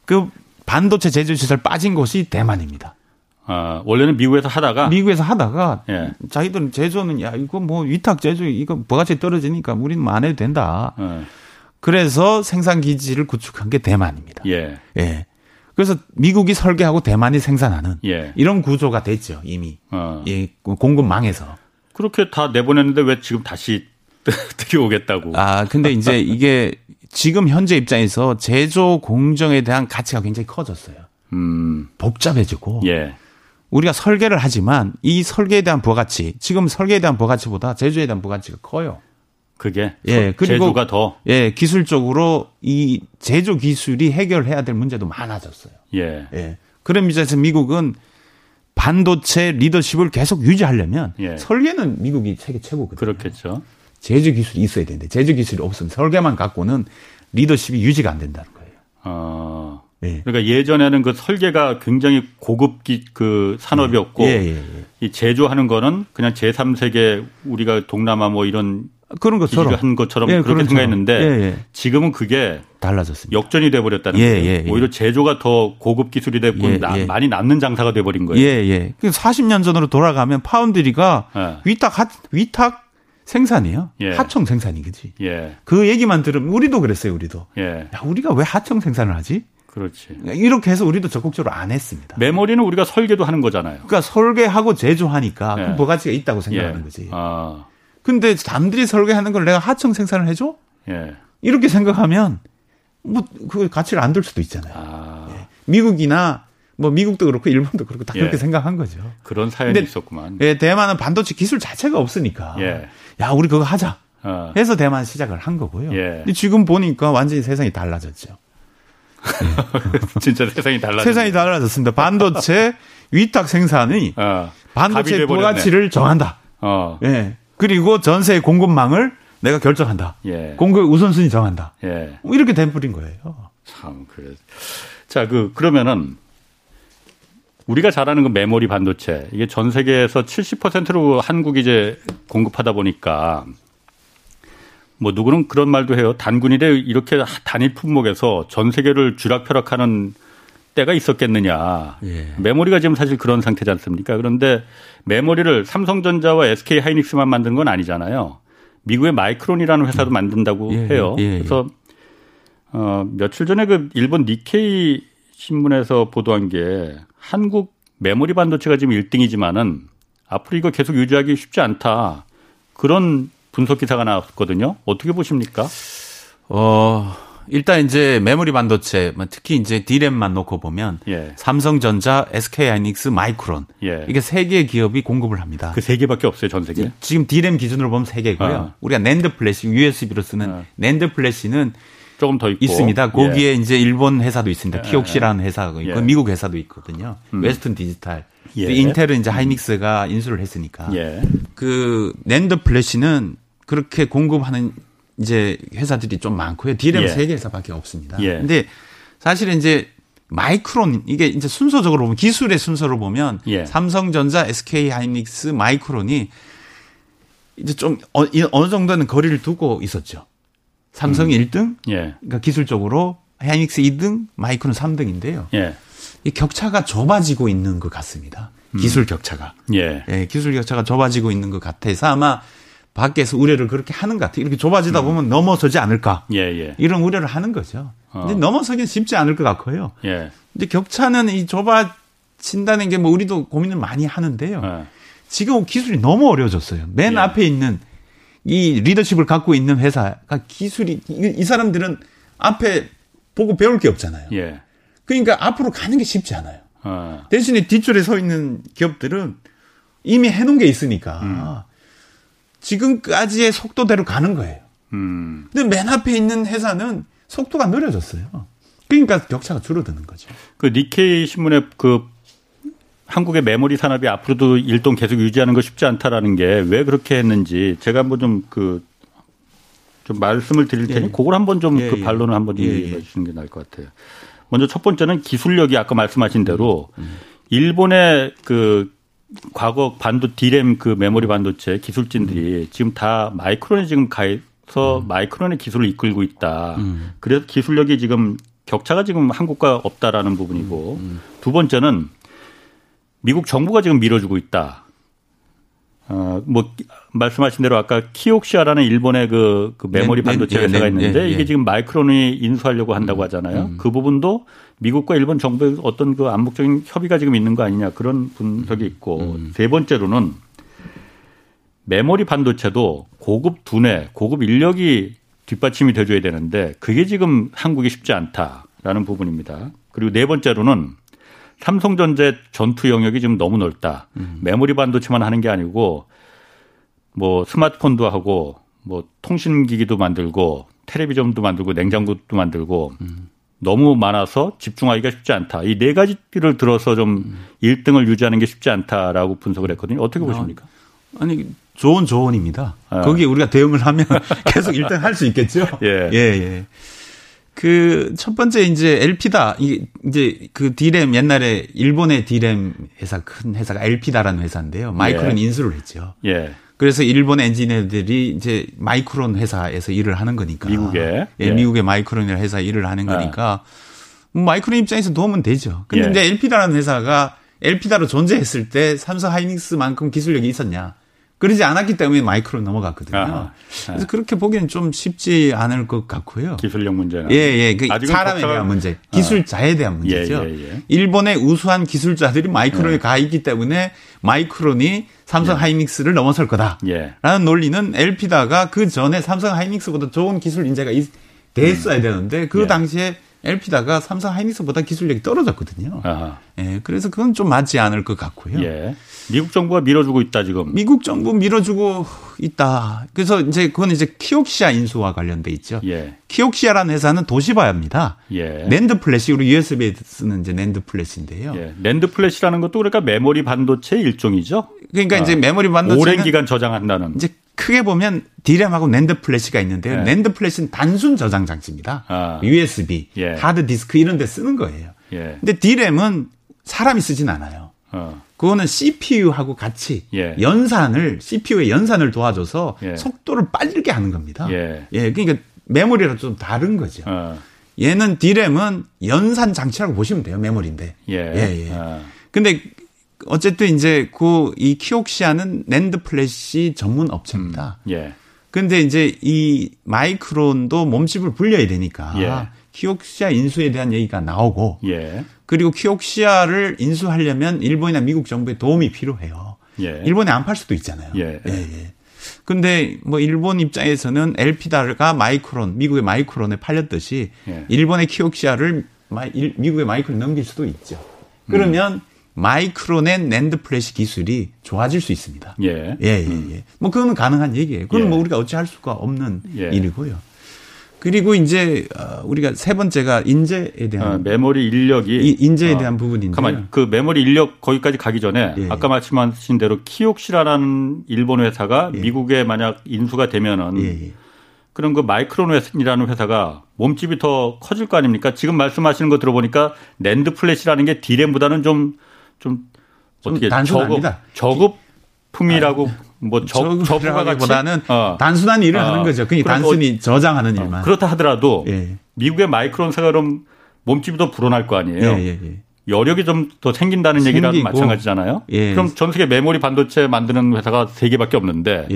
그 반도체 제조 시설 빠진 곳이 대만입니다. 원래는 미국에서 하다가 자기들은 제조는 이거 뭐 위탁 제조 이거 버가치 떨어지니까 우리는 안 해도 된다. 그래서 생산 기지를 구축한 게 대만입니다. 그래서 미국이 설계하고 대만이 생산하는 이런 구조가 됐죠 이미 공급망에서. 그렇게 다 내보냈는데 왜 지금 다시 들여오겠다고? 근데 이제 이게 지금 현재 입장에서 제조 공정에 대한 가치가 굉장히 커졌어요. 복잡해지고. 우리가 설계를 하지만 이 설계에 대한 부가치, 지금 설계에 대한 부가치보다 제조에 대한 부가치가 커요. 그게 예, 그리고 제조가 더 예, 기술적으로 이 제조 기술이 해결해야 될 문제도 많아졌어요. 예. 예. 그런 면에서 미국은 반도체 리더십을 계속 유지하려면 예. 설계는 미국이 세계 최고거든요. 그렇겠죠. 제조 기술이 있어야 되는데 제조 기술이 없으면 설계만 갖고는 리더십이 유지가 안 된다는 거예요. 아. 예. 그러니까 예전에는 그 설계가 굉장히 고급기 그 산업이었고 예. 예. 예. 이 제조하는 거는 그냥 제3세계 우리가 동남아 뭐 이런 그런 것처럼 한 것처럼 예, 그렇게 생각했는데 예, 예. 지금은 그게 달라졌습니다. 역전이 돼버렸다는 거예요. 예, 예. 오히려 제조가 더 고급 기술이 됐고 예, 예. 많이 남는 장사가 돼버린 거예요. 예, 예. 40년 전으로 돌아가면 파운드리가 예. 위탁 생산이에요. 예. 하청 생산이 그지. 예. 그 얘기만 들으면 우리도 그랬어요. 우리도. 예. 야, 우리가 왜 하청 생산을 하지? 그렇지. 이렇게 해서 우리도 적극적으로 안 했습니다. 메모리는 우리가 설계도 하는 거잖아요. 그러니까 설계하고 제조하니까 예. 그 부가치가 있다고 생각하는 예. 거지. 아. 근데 남들이 설계하는 걸 내가 하청 생산을 해줘? 예. 이렇게 생각하면 뭐 그 가치를 안 둘 수도 있잖아요. 아. 예. 미국이나 뭐 미국도 그렇고 일본도 그렇고 다 예. 그렇게 생각한 거죠. 그런 사연이 근데, 있었구만. 예, 대만은 반도체 기술 자체가 없으니까. 예. 야, 우리 그거 하자. 어. 해서 대만 시작을 한 거고요. 예. 근데 지금 보니까 완전히 세상이 달라졌죠. 진짜 세상이 달라졌어요. 세상이 달라졌습니다. 반도체 위탁 생산이 반도체 부가치를 정한다. 예. 그리고 전세의 공급망을 내가 결정한다. 예. 공급 우선순위 정한다. 예. 이렇게 돼버린 거예요. 참 그래. 자, 그러면은 우리가 잘 아는 그 메모리 반도체 이게 전 세계에서 70%로 한국이 이제 공급하다 보니까 뭐 누구는 그런 말도 해요. 단군이래 이렇게 단일 품목에서 전 세계를 쥐락펴락하는 때가 있었겠느냐. 예. 메모리가 지금 사실 그런 상태지 않습니까? 그런데 메모리를 삼성전자와 SK하이닉스만 만든 건 아니잖아요. 미국의 마이크론이라는 회사도 만든다고 예. 해요. 예. 예. 그래서 며칠 전에 그 일본 니케이 신문에서 보도한 게 한국 메모리 반도체가 지금 1등이지만은 앞으로 이거 계속 유지하기 쉽지 않다. 그런 분석 기사가 나왔거든요. 어떻게 보십니까? 일단 이제 메모리 반도체, 특히 이제 DRAM만 놓고 보면 예. 삼성전자, SK하이닉스, 마이크론 예. 이게 세 개의 기업이 공급을 합니다. 그 세 개밖에 없어요, 전 세계? 지금 DRAM 기준으로 보면 세 개고요. 우리가 낸드플래시 USB로 쓰는 낸드플래시는 조금 더 있고. 있습니다. 거기에 예. 이제 일본 회사도 있습니다. 키옥시라는 회사가 있고 예. 미국 회사도 있거든요. 웨스턴디지털. 예. 인텔은 이제 하이닉스가 인수를 했으니까. 예. 그 낸드플래시는 그렇게 공급하는 이제 회사들이 좀 많고요. DRAM 예. 3개 회사밖에 없습니다. 예. 근데 사실은 이제 마이크론 이게 이제 순서적으로 보면 기술의 순서로 보면 예. 삼성전자, SK하이닉스, 마이크론이 이제 좀 어느 정도는 거리를 두고 있었죠. 삼성이 1등, 예. 그러니까 기술적으로 하이닉스 2등, 마이크론 3등인데요. 예. 이 격차가 좁아지고 있는 것 같습니다. 기술 격차가. 예. 예, 기술 격차가 좁아지고 있는 것 같아서 아마 밖에서 우려를 그렇게 하는 것 같아요. 이렇게 좁아지다 보면 넘어서지 않을까. 예, 예. 이런 우려를 하는 거죠. 근데 넘어서긴 쉽지 않을 것 같고요. 예. 근데 격차는 이 좁아진다는 게 뭐 우리도 고민을 많이 하는데요. 예. 지금 기술이 너무 어려워졌어요. 맨 예. 앞에 있는 이 리더십을 갖고 있는 회사가 기술이 이 사람들은 앞에 보고 배울 게 없잖아요. 예. 그러니까 앞으로 가는 게 쉽지 않아요. 대신에 뒷줄에 서 있는 기업들은 이미 해놓은 게 있으니까 지금까지의 속도대로 가는 거예요. 근데 맨 앞에 있는 회사는 속도가 느려졌어요. 그러니까 격차가 줄어드는 거죠. 그 니케이 신문에 그 한국의 메모리 산업이 앞으로도 일동 계속 유지하는 거 쉽지 않다라는 게 왜 그렇게 했는지 제가 한번 좀 말씀을 드릴 테니 예. 그걸 한번 좀 그 반론을 한번 얘기해 주시는 게 나을 것 같아요. 먼저 첫 번째는 기술력이 아까 말씀하신 대로 일본의 그 과거 DRAM 그 메모리 반도체 기술진들이 지금 다 마이크론에 지금 가서 마이크론의 기술을 이끌고 있다. 그래서 기술력이 지금 격차가 지금 한국과 없다라는 부분이고 두 번째는 미국 정부가 지금 밀어주고 있다. 뭐 말씀하신 대로 아까 키옥시아라는 일본의 그 메모리 반도체 회사가 있는데 이게 지금 마이크론이 인수하려고 한다고 하잖아요. 그 부분도 미국과 일본 정부의 어떤 그 암묵적인 협의가 지금 있는 거 아니냐 그런 분석이 있고 세 번째로는 메모리 반도체도 고급 두뇌, 고급 인력이 뒷받침이 돼줘야 되는데 그게 지금 한국이 쉽지 않다라는 부분입니다. 그리고 네 번째로는 삼성전자의 전투 영역이 지금 너무 넓다. 메모리 반도체만 하는 게 아니고 뭐 스마트폰도 하고 뭐 통신기기도 만들고 텔레비전도 만들고 냉장고도 만들고 너무 많아서 집중하기가 쉽지 않다. 이 네 가지를 들어서 좀 1등을 유지하는 게 쉽지 않다라고 분석을 했거든요. 어떻게 보십니까? 아니 좋은 조언입니다. 아. 거기에 우리가 대응을 하면 계속 1등 할 수 있겠죠. 예. 예, 예. 그 첫 번째 이제 엘피다 이제 그 DRAM 옛날에 일본의 DRAM 회사 큰 회사가 엘피다라는 회사인데요. 마이크론 예. 인수를 했죠. 예. 그래서 일본 엔지니어들이 이제 마이크론 회사에서 일을 하는 거니까. 미국에. 예, 예. 미국의 마이크론 회사 일을 하는 거니까. 아. 마이크론 입장에서 도움은 되죠. 근데 예. 이제 엘피다라는 회사가 엘피다로 존재했을 때 삼성하이닉스만큼 기술력이 있었냐. 그러지 않았기 때문에 마이크론 넘어갔거든요. 아하. 그래서 그렇게 보기엔 좀 쉽지 않을 것 같고요. 기술력 문제는. 예, 예. 그 사람에 대한 문제. 기술자에 대한 문제죠. 예, 예, 예. 일본의 우수한 기술자들이 마이크론에 가 있기 때문에 마이크론이 삼성하이닉스를 넘어설 거다라는 논리는 엘피다가 그 전에 삼성하이닉스보다 좋은 기술 인재가 됐어야 되는데 그 당시에 엘피다가 삼성하이닉스보다 기술력이 떨어졌거든요. 예, 그래서 그건 좀 맞지 않을 것 같고요. 예. 미국 정부가 밀어주고 있다 지금. 미국 정부 밀어주고 있다. 그래서 이제 그건 이제 키옥시아 인수와 관련돼 있죠. 예. 키옥시아라는 회사는 도시바입니다. 예. 낸드플래시 우리 USB에 쓰는 이제 낸드플래시인데요. 예. 낸드플래시라는 것도 그러니까 메모리 반도체의 일종이죠. 그러니까 이제 메모리 반도체는 오랜 기간 저장한다는. 이제 크게 보면 DRAM하고 낸드플래시가 있는데요. 예. 낸드플래시는 단순 저장 장치입니다. USB, 하드디스크 이런 데 쓰는 거예요. 예. 근데 DRAM은 사람이 쓰진 않아요. 그거는 CPU하고 같이 CPU의 연산을 도와줘서 속도를 빠르게 하는 겁니다. 예, 그러니까 메모리랑 좀 다른 거죠. 얘는 DRAM은 연산 장치라고 보시면 돼요. 메모리인데. 근데 어쨌든 이제 그 이 키옥시아는 낸드 플래시 전문 업체입니다. 근데 이제 이 마이크론도 몸집을 불려야 되니까 키옥시아 인수에 대한 얘기가 나오고 그리고 키옥시아를 인수하려면 일본이나 미국 정부의 도움이 필요해요. 일본에 안 팔 수도 있잖아요. 근데 뭐 일본 입장에서는 엘피다가 마이크론, 미국의 마이크론에 팔렸듯이 일본의 키옥시아를 미국의 마이크론에 넘길 수도 있죠. 그러면 마이크론의 낸드플래시 기술이 좋아질 수 있습니다. 뭐 그건 가능한 얘기예요. 그건 뭐 우리가 어찌할 수가 없는 일이고요. 그리고 이제 우리가 세 번째가 인재에 대한 메모리 인력이 인재에 대한 부분인데 가만 그 메모리 인력 거기까지 가기 전에 아까 말씀하신 대로 키옥시라는 일본 회사가 미국에 만약 인수가 되면은 그럼 그 마이크론이라는 회사가 몸집이 더 커질 거 아닙니까? 지금 말씀하시는 거 들어보니까 낸드 플래시라는 게 DRAM보다는 좀 어떻게 단순합니다. 저급품이라고 뭐 저부가보다는 단순한 일을 하는 거죠. 그냥 단순히 저장하는 일만. 그렇다 하더라도 미국의 마이크론사가 그럼 몸집이 더 불어날 거 아니에요. 여력이 좀 더 생긴다는 얘기랑 마찬가지잖아요. 그럼 전 세계 메모리 반도체 만드는 회사가 3개밖에 없는데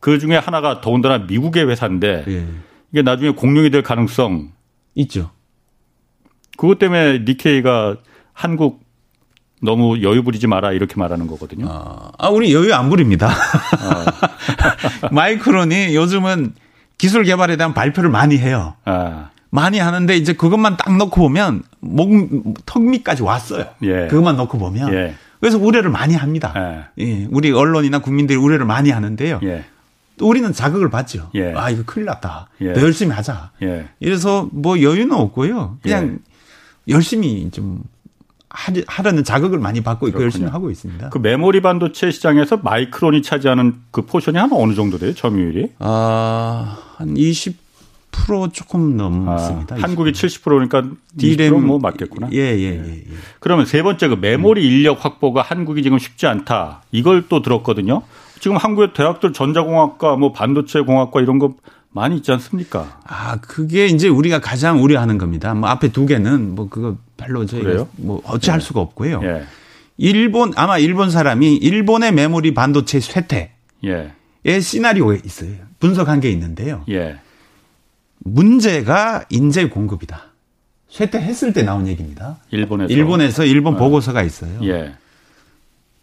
그중에 하나가 더군다나 미국의 회사인데 이게 나중에 공룡이 될 가능성. 있죠. 그것 때문에 니케이가 한국 너무 여유 부리지 마라 이렇게 말하는 거거든요. 우리 여유 안 부립니다. 마이크론이 요즘은 기술 개발에 대한 발표를 많이 해요. 많이 하는데 이제 그것만 딱 놓고 보면 턱 밑까지 왔어요. 그것만 놓고 보면. 그래서 우려를 많이 합니다. 우리 언론이나 국민들이 우려를 많이 하는데요. 우리는 자극을 받죠. 아 이거 큰일 났다. 더 열심히 하자. 이래서 뭐 여유는 없고요. 그냥 열심히 좀. 하려는 자극을 많이 받고 있고 열심히 하고 있습니다. 그 메모리 반도체 시장에서 마이크론이 차지하는 그 포션이 한 어느 정도 돼요? 점유율이? 한 20% 조금 넘습니다. 한국이 70%니까 DRAM 뭐 맞겠구나. 그러면 세 번째 그 메모리 인력 확보가 한국이 지금 쉽지 않다. 이걸 또 들었거든요. 지금 한국의 대학들 전자공학과 뭐 반도체 공학과 이런 거 많이 있지 않습니까? 그게 이제 우리가 가장 우려하는 겁니다. 뭐 앞에 두 개는 뭐 그거 별로 저희가 그래요? 뭐 어찌할 수가 없고요. 일본 사람이 일본의 메모리 반도체 쇠퇴의 시나리오에 있어요. 분석한 게 있는데요. 문제가 인재 공급이다. 쇠퇴했을 때 나온 얘기입니다. 일본에서 일본 보고서가 있어요.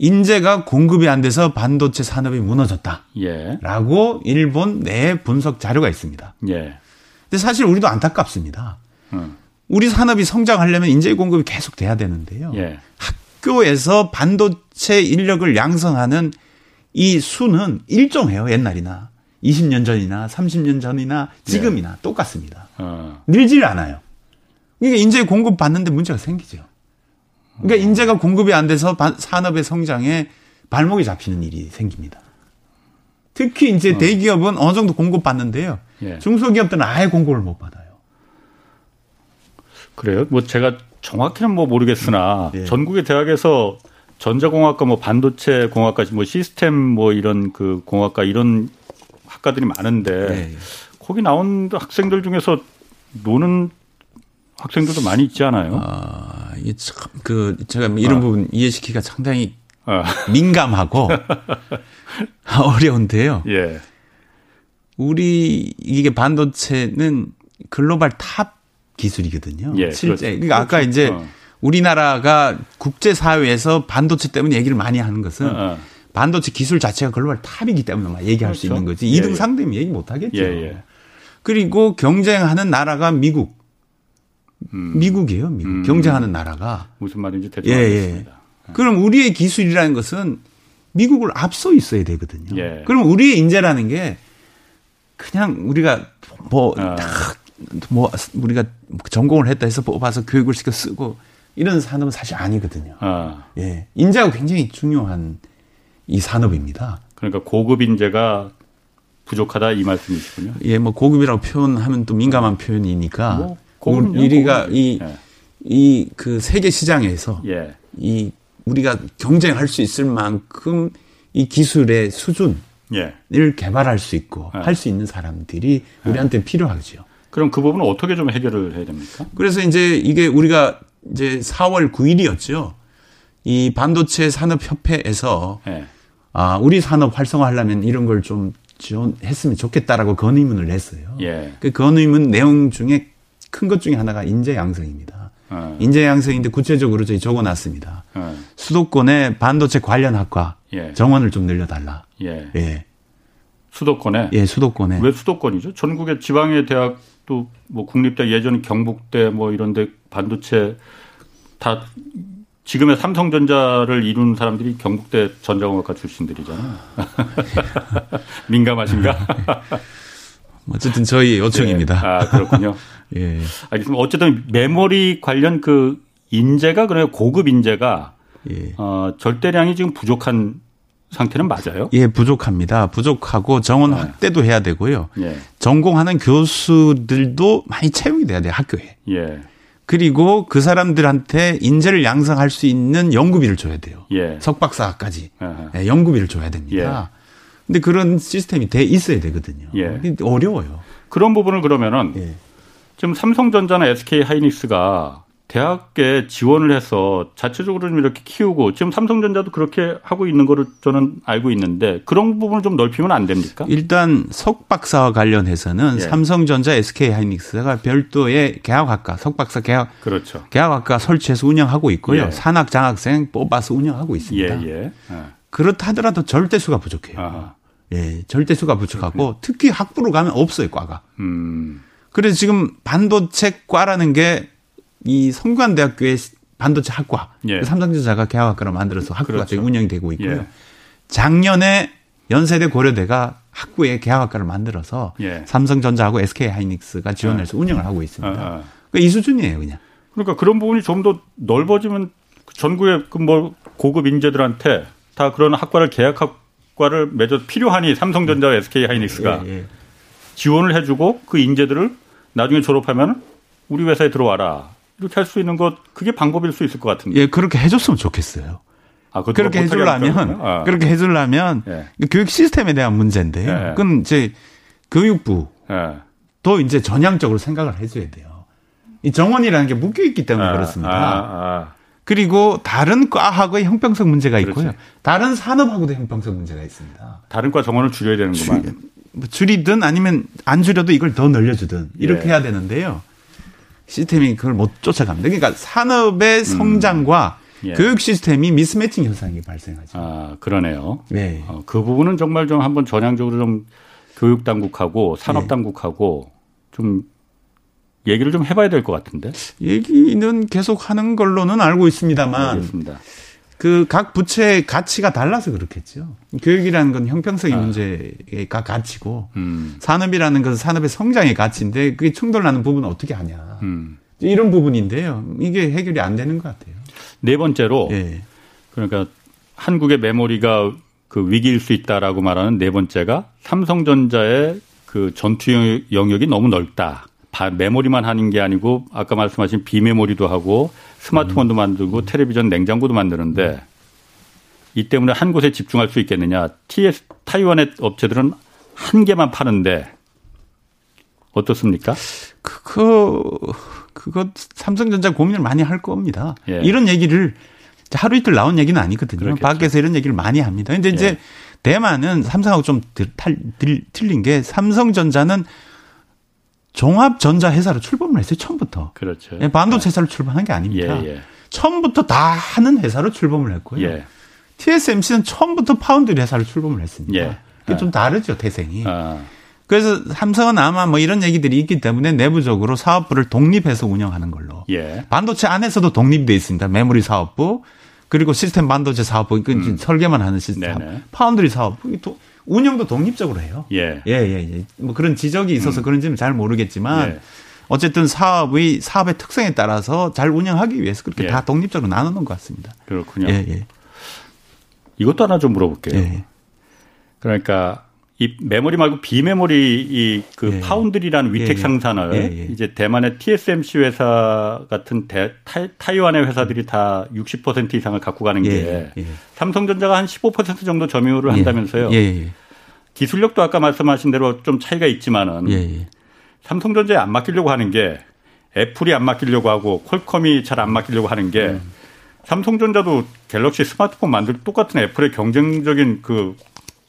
인재가 공급이 안 돼서 반도체 산업이 무너졌다라고 일본 내 분석 자료가 있습니다. 근데 사실 우리도 안타깝습니다. 우리 산업이 성장하려면 인재 공급이 계속 돼야 되는데요. 학교에서 반도체 인력을 양성하는 이 수는 일정해요. 옛날이나. 20년 전이나 30년 전이나 지금이나 예. 똑같습니다. 늘질 않아요. 그러니까 인재 공급 받는데 문제가 생기죠. 그러니까 인재가 공급이 안 돼서 산업의 성장에 발목이 잡히는 일이 생깁니다. 특히 이제 대기업은 어느 정도 공급 받는데요. 예. 중소기업들은 아예 공급을 못 받아요. 그래요? 뭐 제가 정확히는 뭐 모르겠으나 예. 전국의 대학에서 전자공학과 뭐 반도체 공학까지 뭐 시스템 뭐 이런 그 공학과 이런 학과들이 많은데 예. 거기 나온 학생들 중에서 노는 학생들도 많이 있지 않아요? 아, 이게 참 그 제가 이런 부분 이해시키기가 상당히 민감하고 어려운데요. 예. 우리 이게 반도체는 글로벌 탑 기술이거든요. 예, 실제 그렇죠. 그러니까 아까 이제 우리나라가 국제 사회에서 반도체 때문에 얘기를 많이 하는 것은 반도체 기술 자체가 글로벌 탑이기 때문에 막 얘기할 그렇죠. 수 있는 거지. 2등 상대면 얘기 못 하겠죠. 예, 예. 그리고 경쟁하는 나라가 미국. 미국이에요, 미국. 경쟁하는 나라가. 무슨 말인지 대충 알겠습니다. 예. 그럼 우리의 기술이라는 것은 미국을 앞서 있어야 되거든요. 예. 그럼 우리의 인재라는 게 그냥 우리가 우리가 전공을 했다 해서 뽑아서 교육을 시켜 쓰고 이런 산업은 사실 아니거든요. 예. 인재가 굉장히 중요한 이 산업입니다. 그러니까 고급 인재가 부족하다 이 말씀이시군요. 예, 뭐 고급이라고 표현하면 또 민감한 표현이니까. 뭐. 우리가 이 그 세계 시장에서 예. 이 우리가 경쟁할 수 있을 만큼 이 기술의 수준을 개발할 수 있고 할 수 있는 사람들이 우리한테 필요하죠. 그럼 그 부분은 어떻게 좀 해결을 해야 됩니까? 그래서 이제 이게 우리가 이제 4월 9일이었죠. 이 반도체 산업협회에서 아, 우리 산업 활성화하려면 이런 걸 좀 지원했으면 좋겠다라고 건의문을 냈어요. 예. 그 건의문 내용 중에 큰 것 중에 하나가 인재 양성입니다. 인재 양성인데 구체적으로 저희 적어놨습니다. 수도권에 반도체 관련 학과 정원을 좀 늘려달라. 예. 수도권에? 예, 수도권에. 왜 수도권이죠? 전국의 지방의 대학도 뭐 국립대, 예전 경북대 뭐 이런데 반도체 다 지금의 삼성전자를 이룬 사람들이 경북대 전자공학과 출신들이잖아요. 민감하신가? 어쨌든 저희 요청입니다. 예. 아, 그렇군요. 예. 알겠습니다. 어쨌든 메모리 관련 그 인재가, 그러니까 고급 인재가 예. 절대량이 지금 부족한 상태는 맞아요? 예, 부족합니다. 부족하고 정원 확대도 해야 되고요. 예. 전공하는 교수들도 많이 채용이 돼야 돼요, 학교에. 예. 그리고 그 사람들한테 인재를 양성할 수 있는 연구비를 줘야 돼요. 예. 석박사까지 예, 연구비를 줘야 됩니다. 예. 근데 그런 시스템이 돼 있어야 되거든요. 예. 어려워요. 그런 부분을 그러면은 예. 지금 삼성전자나 SK하이닉스가 대학에 지원을 해서 자체적으로 좀 이렇게 키우고 지금 삼성전자도 그렇게 하고 있는 거를 저는 알고 있는데 그런 부분을 좀 넓히면 안 됩니까? 일단 석박사와 관련해서는 예. 삼성전자, SK하이닉스가 별도의 계약학과, 석박사 계약, 그렇죠. 계약학과 설치해서 운영하고 있고요. 예. 산학장학생 뽑아서 운영하고 있습니다. 예, 예. 그렇다 하더라도 절대수가 부족해요. 아하. 예, 절대수가 부족하고 그렇군요. 특히 학부로 가면 없어요, 과가. 그래서 지금 반도체과라는 게 이 성균관대학교의 반도체 학과, 예. 삼성전자가 계약학과로 만들어서 학부가 그렇죠. 지금 운영이 되고 있고요. 예. 작년에 연세대 고려대가 학부에 계약학과를 만들어서 예. 삼성전자하고 SK하이닉스가 지원해서 운영을 하고 있습니다. 그러니까 이 수준이에요, 그냥. 그러니까 그런 부분이 좀 더 넓어지면 전국의 그 뭐 고급 인재들한테 다 그런 학과를 계약학과를 맺어 필요하니 삼성전자와 SK하이닉스가 예, 예. 지원을 해주고 그 인재들을 나중에 졸업하면 우리 회사에 들어와라 이렇게 할 수 있는 것 그게 방법일 수 있을 것 같은데. 예, 그렇게 해줬으면 좋겠어요. 아, 그렇게 해주려면 그렇게 해주려면 예. 교육 시스템에 대한 문제인데요. 예. 그건 이제 교육부도 예. 이제 전향적으로 생각을 해줘야 돼요. 이 정원이라는 게 묶여 있기 때문에 그렇습니다. 그리고 다른 과하고의 형평성 문제가 있고요. 그렇지. 다른 산업하고도 형평성 문제가 있습니다. 다른 과 정원을 줄여야 되는구만. 줄이든 아니면 안 줄여도 이걸 더 늘려주든 이렇게 예. 해야 되는데요. 시스템이 그걸 못 쫓아갑니다. 그러니까 산업의 성장과 예. 교육 시스템이 미스매칭 현상이 발생하죠. 아, 그러네요. 네. 그 부분은 정말 좀 한번 전향적으로 좀 교육 당국하고 산업 당국하고 좀 얘기를 좀 해봐야 될 것 같은데. 얘기는 계속 하는 걸로는 알고 있습니다만. 알겠습니다. 그 각 부채의 가치가 달라서 그렇겠죠. 교육이라는 건 형평성의 문제가 가치고 산업이라는 것은 산업의 성장의 가치인데 그게 충돌나는 부분은 어떻게 하냐. 이런 부분인데요. 이게 해결이 안 되는 것 같아요. 네 번째로 그러니까 한국의 메모리가 그 위기일 수 있다라고 말하는 네 번째가 삼성전자의 그 전투 영역이 너무 넓다. 메모리만 하는 게 아니고 아까 말씀하신 비메모리도 하고 스마트폰도 만들고 텔레비전 냉장고도 만드는데 이 때문에 한 곳에 집중할 수 있겠느냐. 타이완의 업체들은 한 개만 파는데 어떻습니까? 그거 삼성전자 고민을 많이 할 겁니다. 예. 이런 얘기를 하루 이틀 나온 얘기는 아니거든요. 그렇겠죠. 밖에서 이런 얘기를 많이 합니다. 근데 이제 대만은 삼성하고 좀 틀린 게 삼성전자는 종합전자회사로 출범을 했어요. 처음부터. 그렇죠. 반도체사로 출범한 게 아닙니다. 처음부터 다 하는 회사로 출범을 했고요. TSMC는 처음부터 파운드리 회사로 출범을 했습니다. 그게 좀 다르죠. 태생이. 그래서 삼성은 아마 뭐 이런 얘기들이 있기 때문에 내부적으로 사업부를 독립해서 운영하는 걸로. 반도체 안에서도 독립돼 있습니다. 메모리 사업부 그리고 시스템 반도체 사업부 설계만 하는 시스템 파운드리 사업부 운영도 독립적으로 해요. 뭐 그런 지적이 있어서 그런지는 잘 모르겠지만 어쨌든 사업의 특성에 따라서 잘 운영하기 위해서 그렇게 다 독립적으로 나누는 것 같습니다. 그렇군요. 이것도 하나 좀 물어볼게요. 그러니까. 이 메모리 말고 비메모리 이 그 파운드리라는 위택 상산을 이제 대만의 TSMC 회사 같은 타이완의 회사들이 다 60% 이상을 갖고 가는 게 삼성전자가 한 15% 정도 점유를 한다면서요. 기술력도 아까 말씀하신 대로 좀 차이가 있지만은 삼성전자에 안 맡기려고 하는 게 애플이 안 맡기려고 하고 퀄컴이 잘 안 맡기려고 하는 게 삼성전자도 갤럭시 스마트폰 만들 똑같은 애플의 경쟁적인 그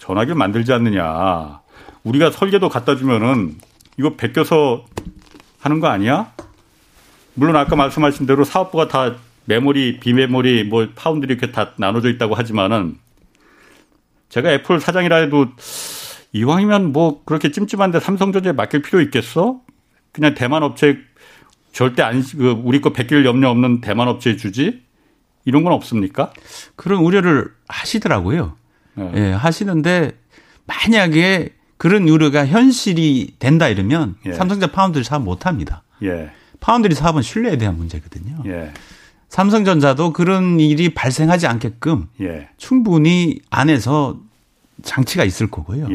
전화기를 만들지 않느냐. 우리가 설계도 갖다 주면은 이거 베껴서 하는 거 아니야? 물론 아까 말씀하신 대로 사업부가 다 메모리, 비메모리, 뭐 파운드리 이렇게 다 나눠져 있다고 하지만은 제가 애플 사장이라 해도 이왕이면 뭐 그렇게 찜찜한데 삼성전자에 맡길 필요 있겠어? 그냥 대만 업체 절대 안, 우리 거 베낄 염려 없는 대만 업체에 주지? 이런 건 없습니까? 그런 우려를 하시더라고요. 하시는데 만약에 그런 우려가 현실이 된다 이러면 삼성전자 파운드리 사업 못합니다. 파운드리 사업은 신뢰에 대한 문제거든요. 삼성전자도 그런 일이 발생하지 않게끔 충분히 안에서 장치가 있을 거고요.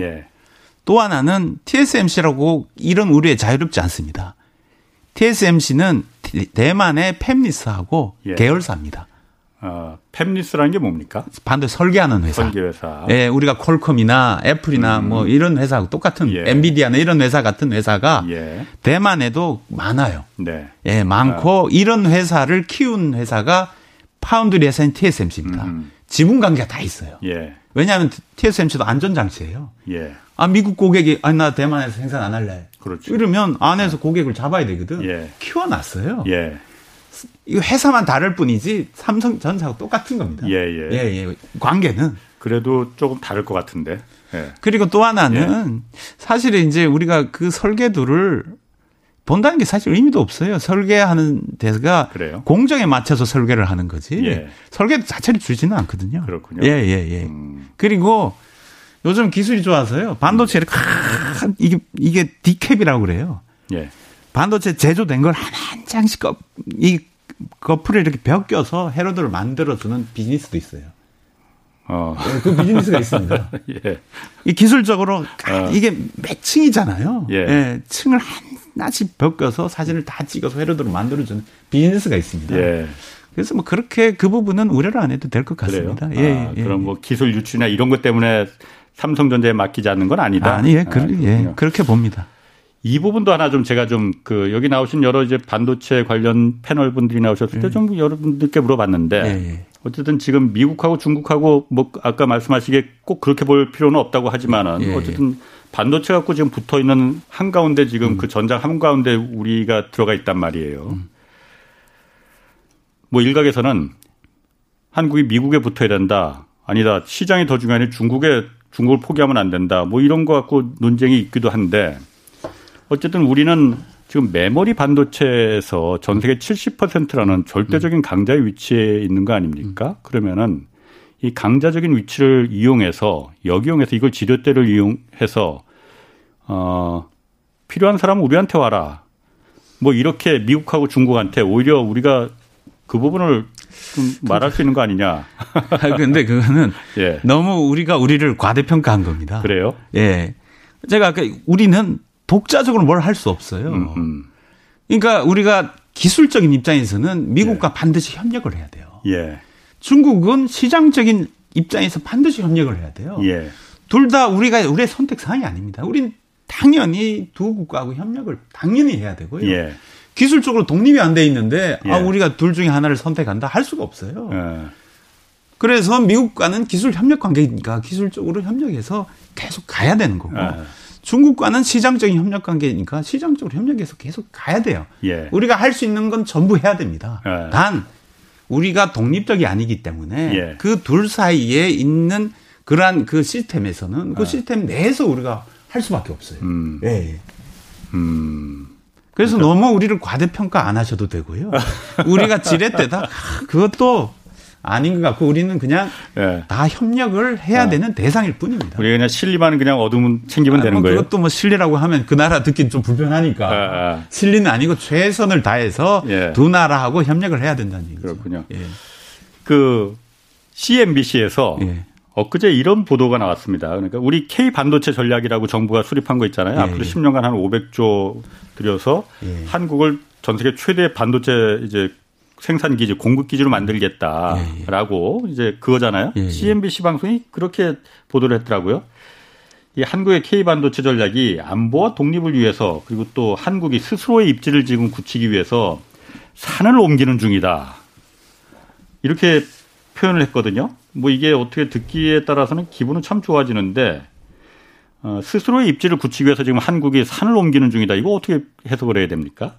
또 하나는 TSMC라고 이런 우려에 자유롭지 않습니다. TSMC는 대만의 팹리스하고 계열사입니다. 팹리스라는 게 뭡니까? 반도체 설계하는 회사. 우리가 퀄컴이나 애플이나 뭐 이런 회사하고 똑같은 엔비디아나 이런 회사 같은 회사가 대만에도 많아요. 많고 이런 회사를 키운 회사가 파운드리 회사인 TSMC입니다. 지분 관계가 다 있어요. 왜냐하면 TSMC도 안전장치예요. 미국 고객이 나 대만에서 생산 안 할래. 그렇죠. 이러면 안에서 고객을 잡아야 되거든. 키워놨어요. 이 회사만 다를 뿐이지 삼성전자하고 똑같은 겁니다. 관계는 그래도 조금 다를 것 같은데. 그리고 또 하나는 사실 이제 우리가 그 설계도를 본다는 게 사실 의미도 없어요. 설계하는 데가 공정에 맞춰서 설계를 하는 거지. 설계도 자체를 주지는 않거든요. 그렇군요. 그리고 요즘 기술이 좋아서요. 반도체를 이게 디캡이라고 그래요. 반도체 제조된 걸 한 장씩 거풀에 이렇게 벗겨서 회로도를 만들어주는 비즈니스도 있어요. 그 비즈니스가 있습니다. 이 기술적으로 이게 몇 층이잖아요. 층을 하나씩 벗겨서 사진을 다 찍어서 회로도를 만들어주는 비즈니스가 있습니다. 그래서 뭐 그렇게 그 부분은 우려를 안 해도 될 것 같습니다. 그럼 뭐 기술 유출이나 이런 것 때문에 삼성전자에 맡기지 않는 건 아니다. 그렇게 봅니다. 이 부분도 하나 좀 제가 좀 그 여기 나오신 여러 이제 반도체 관련 패널 분들이 나오셨을 때 좀 여러분들께 물어봤는데 어쨌든 지금 미국하고 중국하고 뭐 아까 말씀하시기에 꼭 그렇게 볼 필요는 없다고 하지만은 어쨌든 반도체 갖고 지금 붙어 있는 한 가운데 지금 그 전장 한 가운데 우리가 들어가 있단 말이에요. 뭐 일각에서는 한국이 미국에 붙어야 된다. 아니다. 시장이 더 중요하니 중국을 포기하면 안 된다. 뭐 이런 거 갖고 논쟁이 있기도 한데. 어쨌든 우리는 지금 메모리 반도체에서 전 세계 70%라는 절대적인 강자의 위치에 있는 거 아닙니까? 그러면은 이 강자적인 위치를 이용해서 역이용해서 이걸 지렛대를 이용해서 필요한 사람은 우리한테 와라. 뭐 이렇게 미국하고 중국한테 오히려 우리가 그 부분을 좀 말할 수 있는 거 아니냐. 그런데 그거는 예. 너무 우리가 우리를 과대평가한 겁니다. 그래요? 예. 제가 아까 우리는 독자적으로 뭘 할 수 없어요. 그러니까 우리가 기술적인 입장에서는 미국과 예. 반드시 협력을 해야 돼요. 예. 중국은 시장적인 입장에서 반드시 협력을 해야 돼요. 예. 둘 다 우리의 선택 사항이 아닙니다. 우린 당연히 두 국가하고 협력을 당연히 해야 되고요. 예. 기술적으로 독립이 안 돼 있는데 예. 우리가 둘 중에 하나를 선택한다 할 수가 없어요. 예. 그래서 미국과는 기술 협력 관계니까 기술적으로 협력해서 계속 가야 되는 거고 예. 중국과는 시장적인 협력 관계니까 시장적으로 협력해서 계속 가야 돼요. 예. 우리가 할 수 있는 건 전부 해야 됩니다. 예. 단 우리가 독립적이 아니기 때문에 예. 그 둘 사이에 있는 그러한 그 시스템에서는 그 시스템 내에서 우리가 할 수밖에 없어요. 예. 그래서 그러니까. 너무 우리를 과대평가 안 하셔도 되고요. 우리가 지렛대다 그것도 아닌 것 같고 우리는 그냥 예. 다 협력을 해야 되는 대상일 뿐입니다. 우리 그냥 실리만 그냥 어둠 챙기면 되는 거예요. 그것도 뭐 실리라고 하면 그 나라 듣긴 좀 불편하니까 실리는 아니고 최선을 다해서 두 나라하고 협력을 해야 된다는 얘기죠. 그렇군요. 예. 그 CNBC에서 엊그제 이런 보도가 나왔습니다. 그러니까 우리 K-반도체 전략이라고 정부가 수립한 거 있잖아요. 앞으로 10년간 한 500조 들여서 한국을 전 세계 최대 반도체 이제 생산기지, 공급기지로 만들겠다라고 이제 그거잖아요. CNBC 방송이 그렇게 보도를 했더라고요. 이 한국의 K-반도체 전략이 안보와 독립을 위해서 그리고 또 한국이 스스로의 입지를 지금 굳히기 위해서 산을 옮기는 중이다. 이렇게 표현을 했거든요. 뭐 이게 어떻게 듣기에 따라서는 기분은 참 좋아지는데 스스로의 입지를 굳히기 위해서 지금 한국이 산을 옮기는 중이다. 이거 어떻게 해석을 해야 됩니까?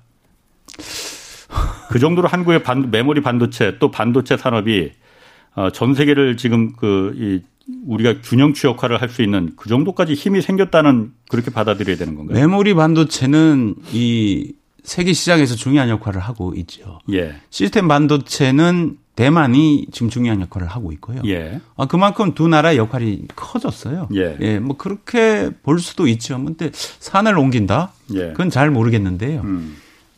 그 정도로 한국의 메모리 반도체 또 반도체 산업이 전 세계를 지금 우리가 균형추 역할을 할 수 있는 그 정도까지 힘이 생겼다는 그렇게 받아들여야 되는 건가요? 메모리 반도체는 이 세계 시장에서 중요한 역할을 하고 있죠. 예. 시스템 반도체는 대만이 지금 중요한 역할을 하고 있고요. 예. 그만큼 두 나라의 역할이 커졌어요. 예. 예. 뭐 그렇게 볼 수도 있죠. 근데 산을 옮긴다? 예. 그건 잘 모르겠는데요.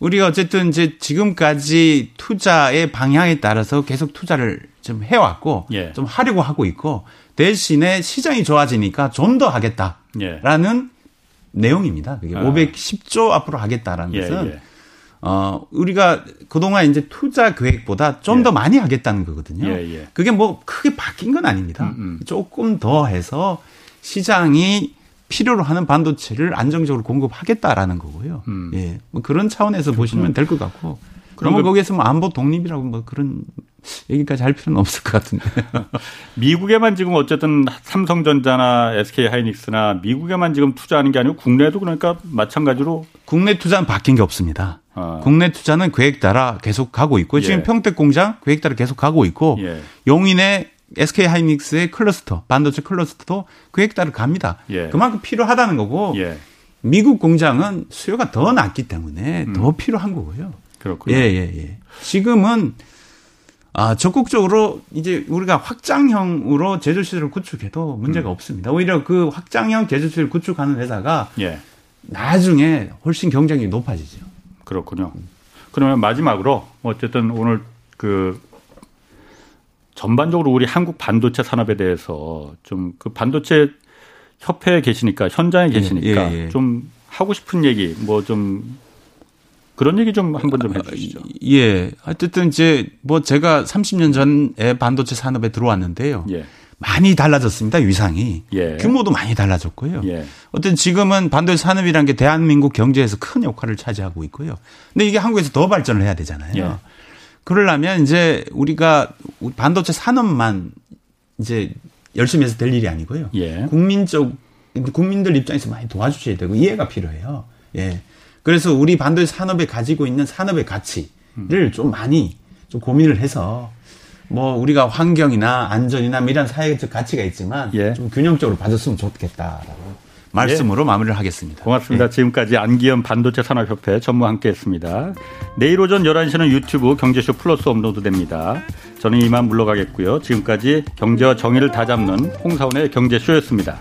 우리가 어쨌든 이제 지금까지 투자의 방향에 따라서 계속 투자를 좀 해왔고 좀 하려고 하고 있고 대신에 시장이 좋아지니까 좀 더 하겠다라는 내용입니다. 그게 510조 앞으로 하겠다라는 것은 우리가 그동안 이제 투자 계획보다 좀 더 많이 하겠다는 거거든요. 그게 뭐 크게 바뀐 건 아닙니다. 조금 더 해서 시장이 필요로 하는 반도체를 안정적으로 공급하겠다라는 거고요. 예. 뭐 그런 차원에서 보시면 될 것 같고. 그러면 거기에서 뭐 안보 독립이라고 뭐 그런 얘기까지 할 필요는 없을 것 같은데. 미국에만 지금 어쨌든 삼성전자나 SK하이닉스나 미국에만 지금 투자하는 게 아니고 국내도 그러니까 마찬가지로. 국내 투자는 바뀐 게 없습니다. 국내 투자는 계획 따라 계속 가고 있고 지금 평택 공장 계획 따라 계속 가고 있고 용인에 SK하이닉스의 클러스터, 반도체 클러스터도 계획 따라 갑니다. 그만큼 필요하다는 거고 미국 공장은 수요가 더 낮기 때문에 더 필요한 거고요. 그렇군요. 지금은 적극적으로 이제 우리가 확장형으로 제조 시설을 구축해도 문제가 없습니다. 오히려 그 확장형 제조 시설을 구축하는 회사가 나중에 훨씬 경쟁력이 높아지죠. 그렇군요. 그러면 마지막으로 어쨌든 오늘 그 전반적으로 우리 한국 반도체 산업에 대해서 좀 그 반도체 협회에 계시니까 현장에 계시니까 좀 하고 싶은 얘기 뭐 좀 그런 얘기 좀 한번 좀 해주시죠. 예, 어쨌든 이제 뭐 제가 30년 전에 반도체 산업에 들어왔는데요. 많이 달라졌습니다. 위상이 규모도 많이 달라졌고요. 어쨌든 지금은 반도체 산업이라는 게 대한민국 경제에서 큰 역할을 차지하고 있고요. 근데 이게 한국에서 더 발전을 해야 되잖아요. 그러려면 이제 우리가 반도체 산업만 이제 열심히 해서 될 일이 아니고요. 국민들 입장에서 많이 도와주셔야 되고 이해가 필요해요. 예. 그래서 우리 반도체 산업에 가지고 있는 산업의 가치를 좀 많이 좀 고민을 해서 뭐 우리가 환경이나 안전이나 이런 사회적 가치가 있지만 좀 균형적으로 봐줬으면 좋겠다라고 말씀으로 마무리를 하겠습니다. 고맙습니다. 네. 지금까지 안기현 반도체 산업협회 전무 함께했습니다. 내일 오전 11시는 유튜브 경제쇼 플러스 업로드됩니다. 저는 이만 물러가겠고요. 지금까지 경제와 정의를 다잡는 홍사훈의 경제쇼였습니다.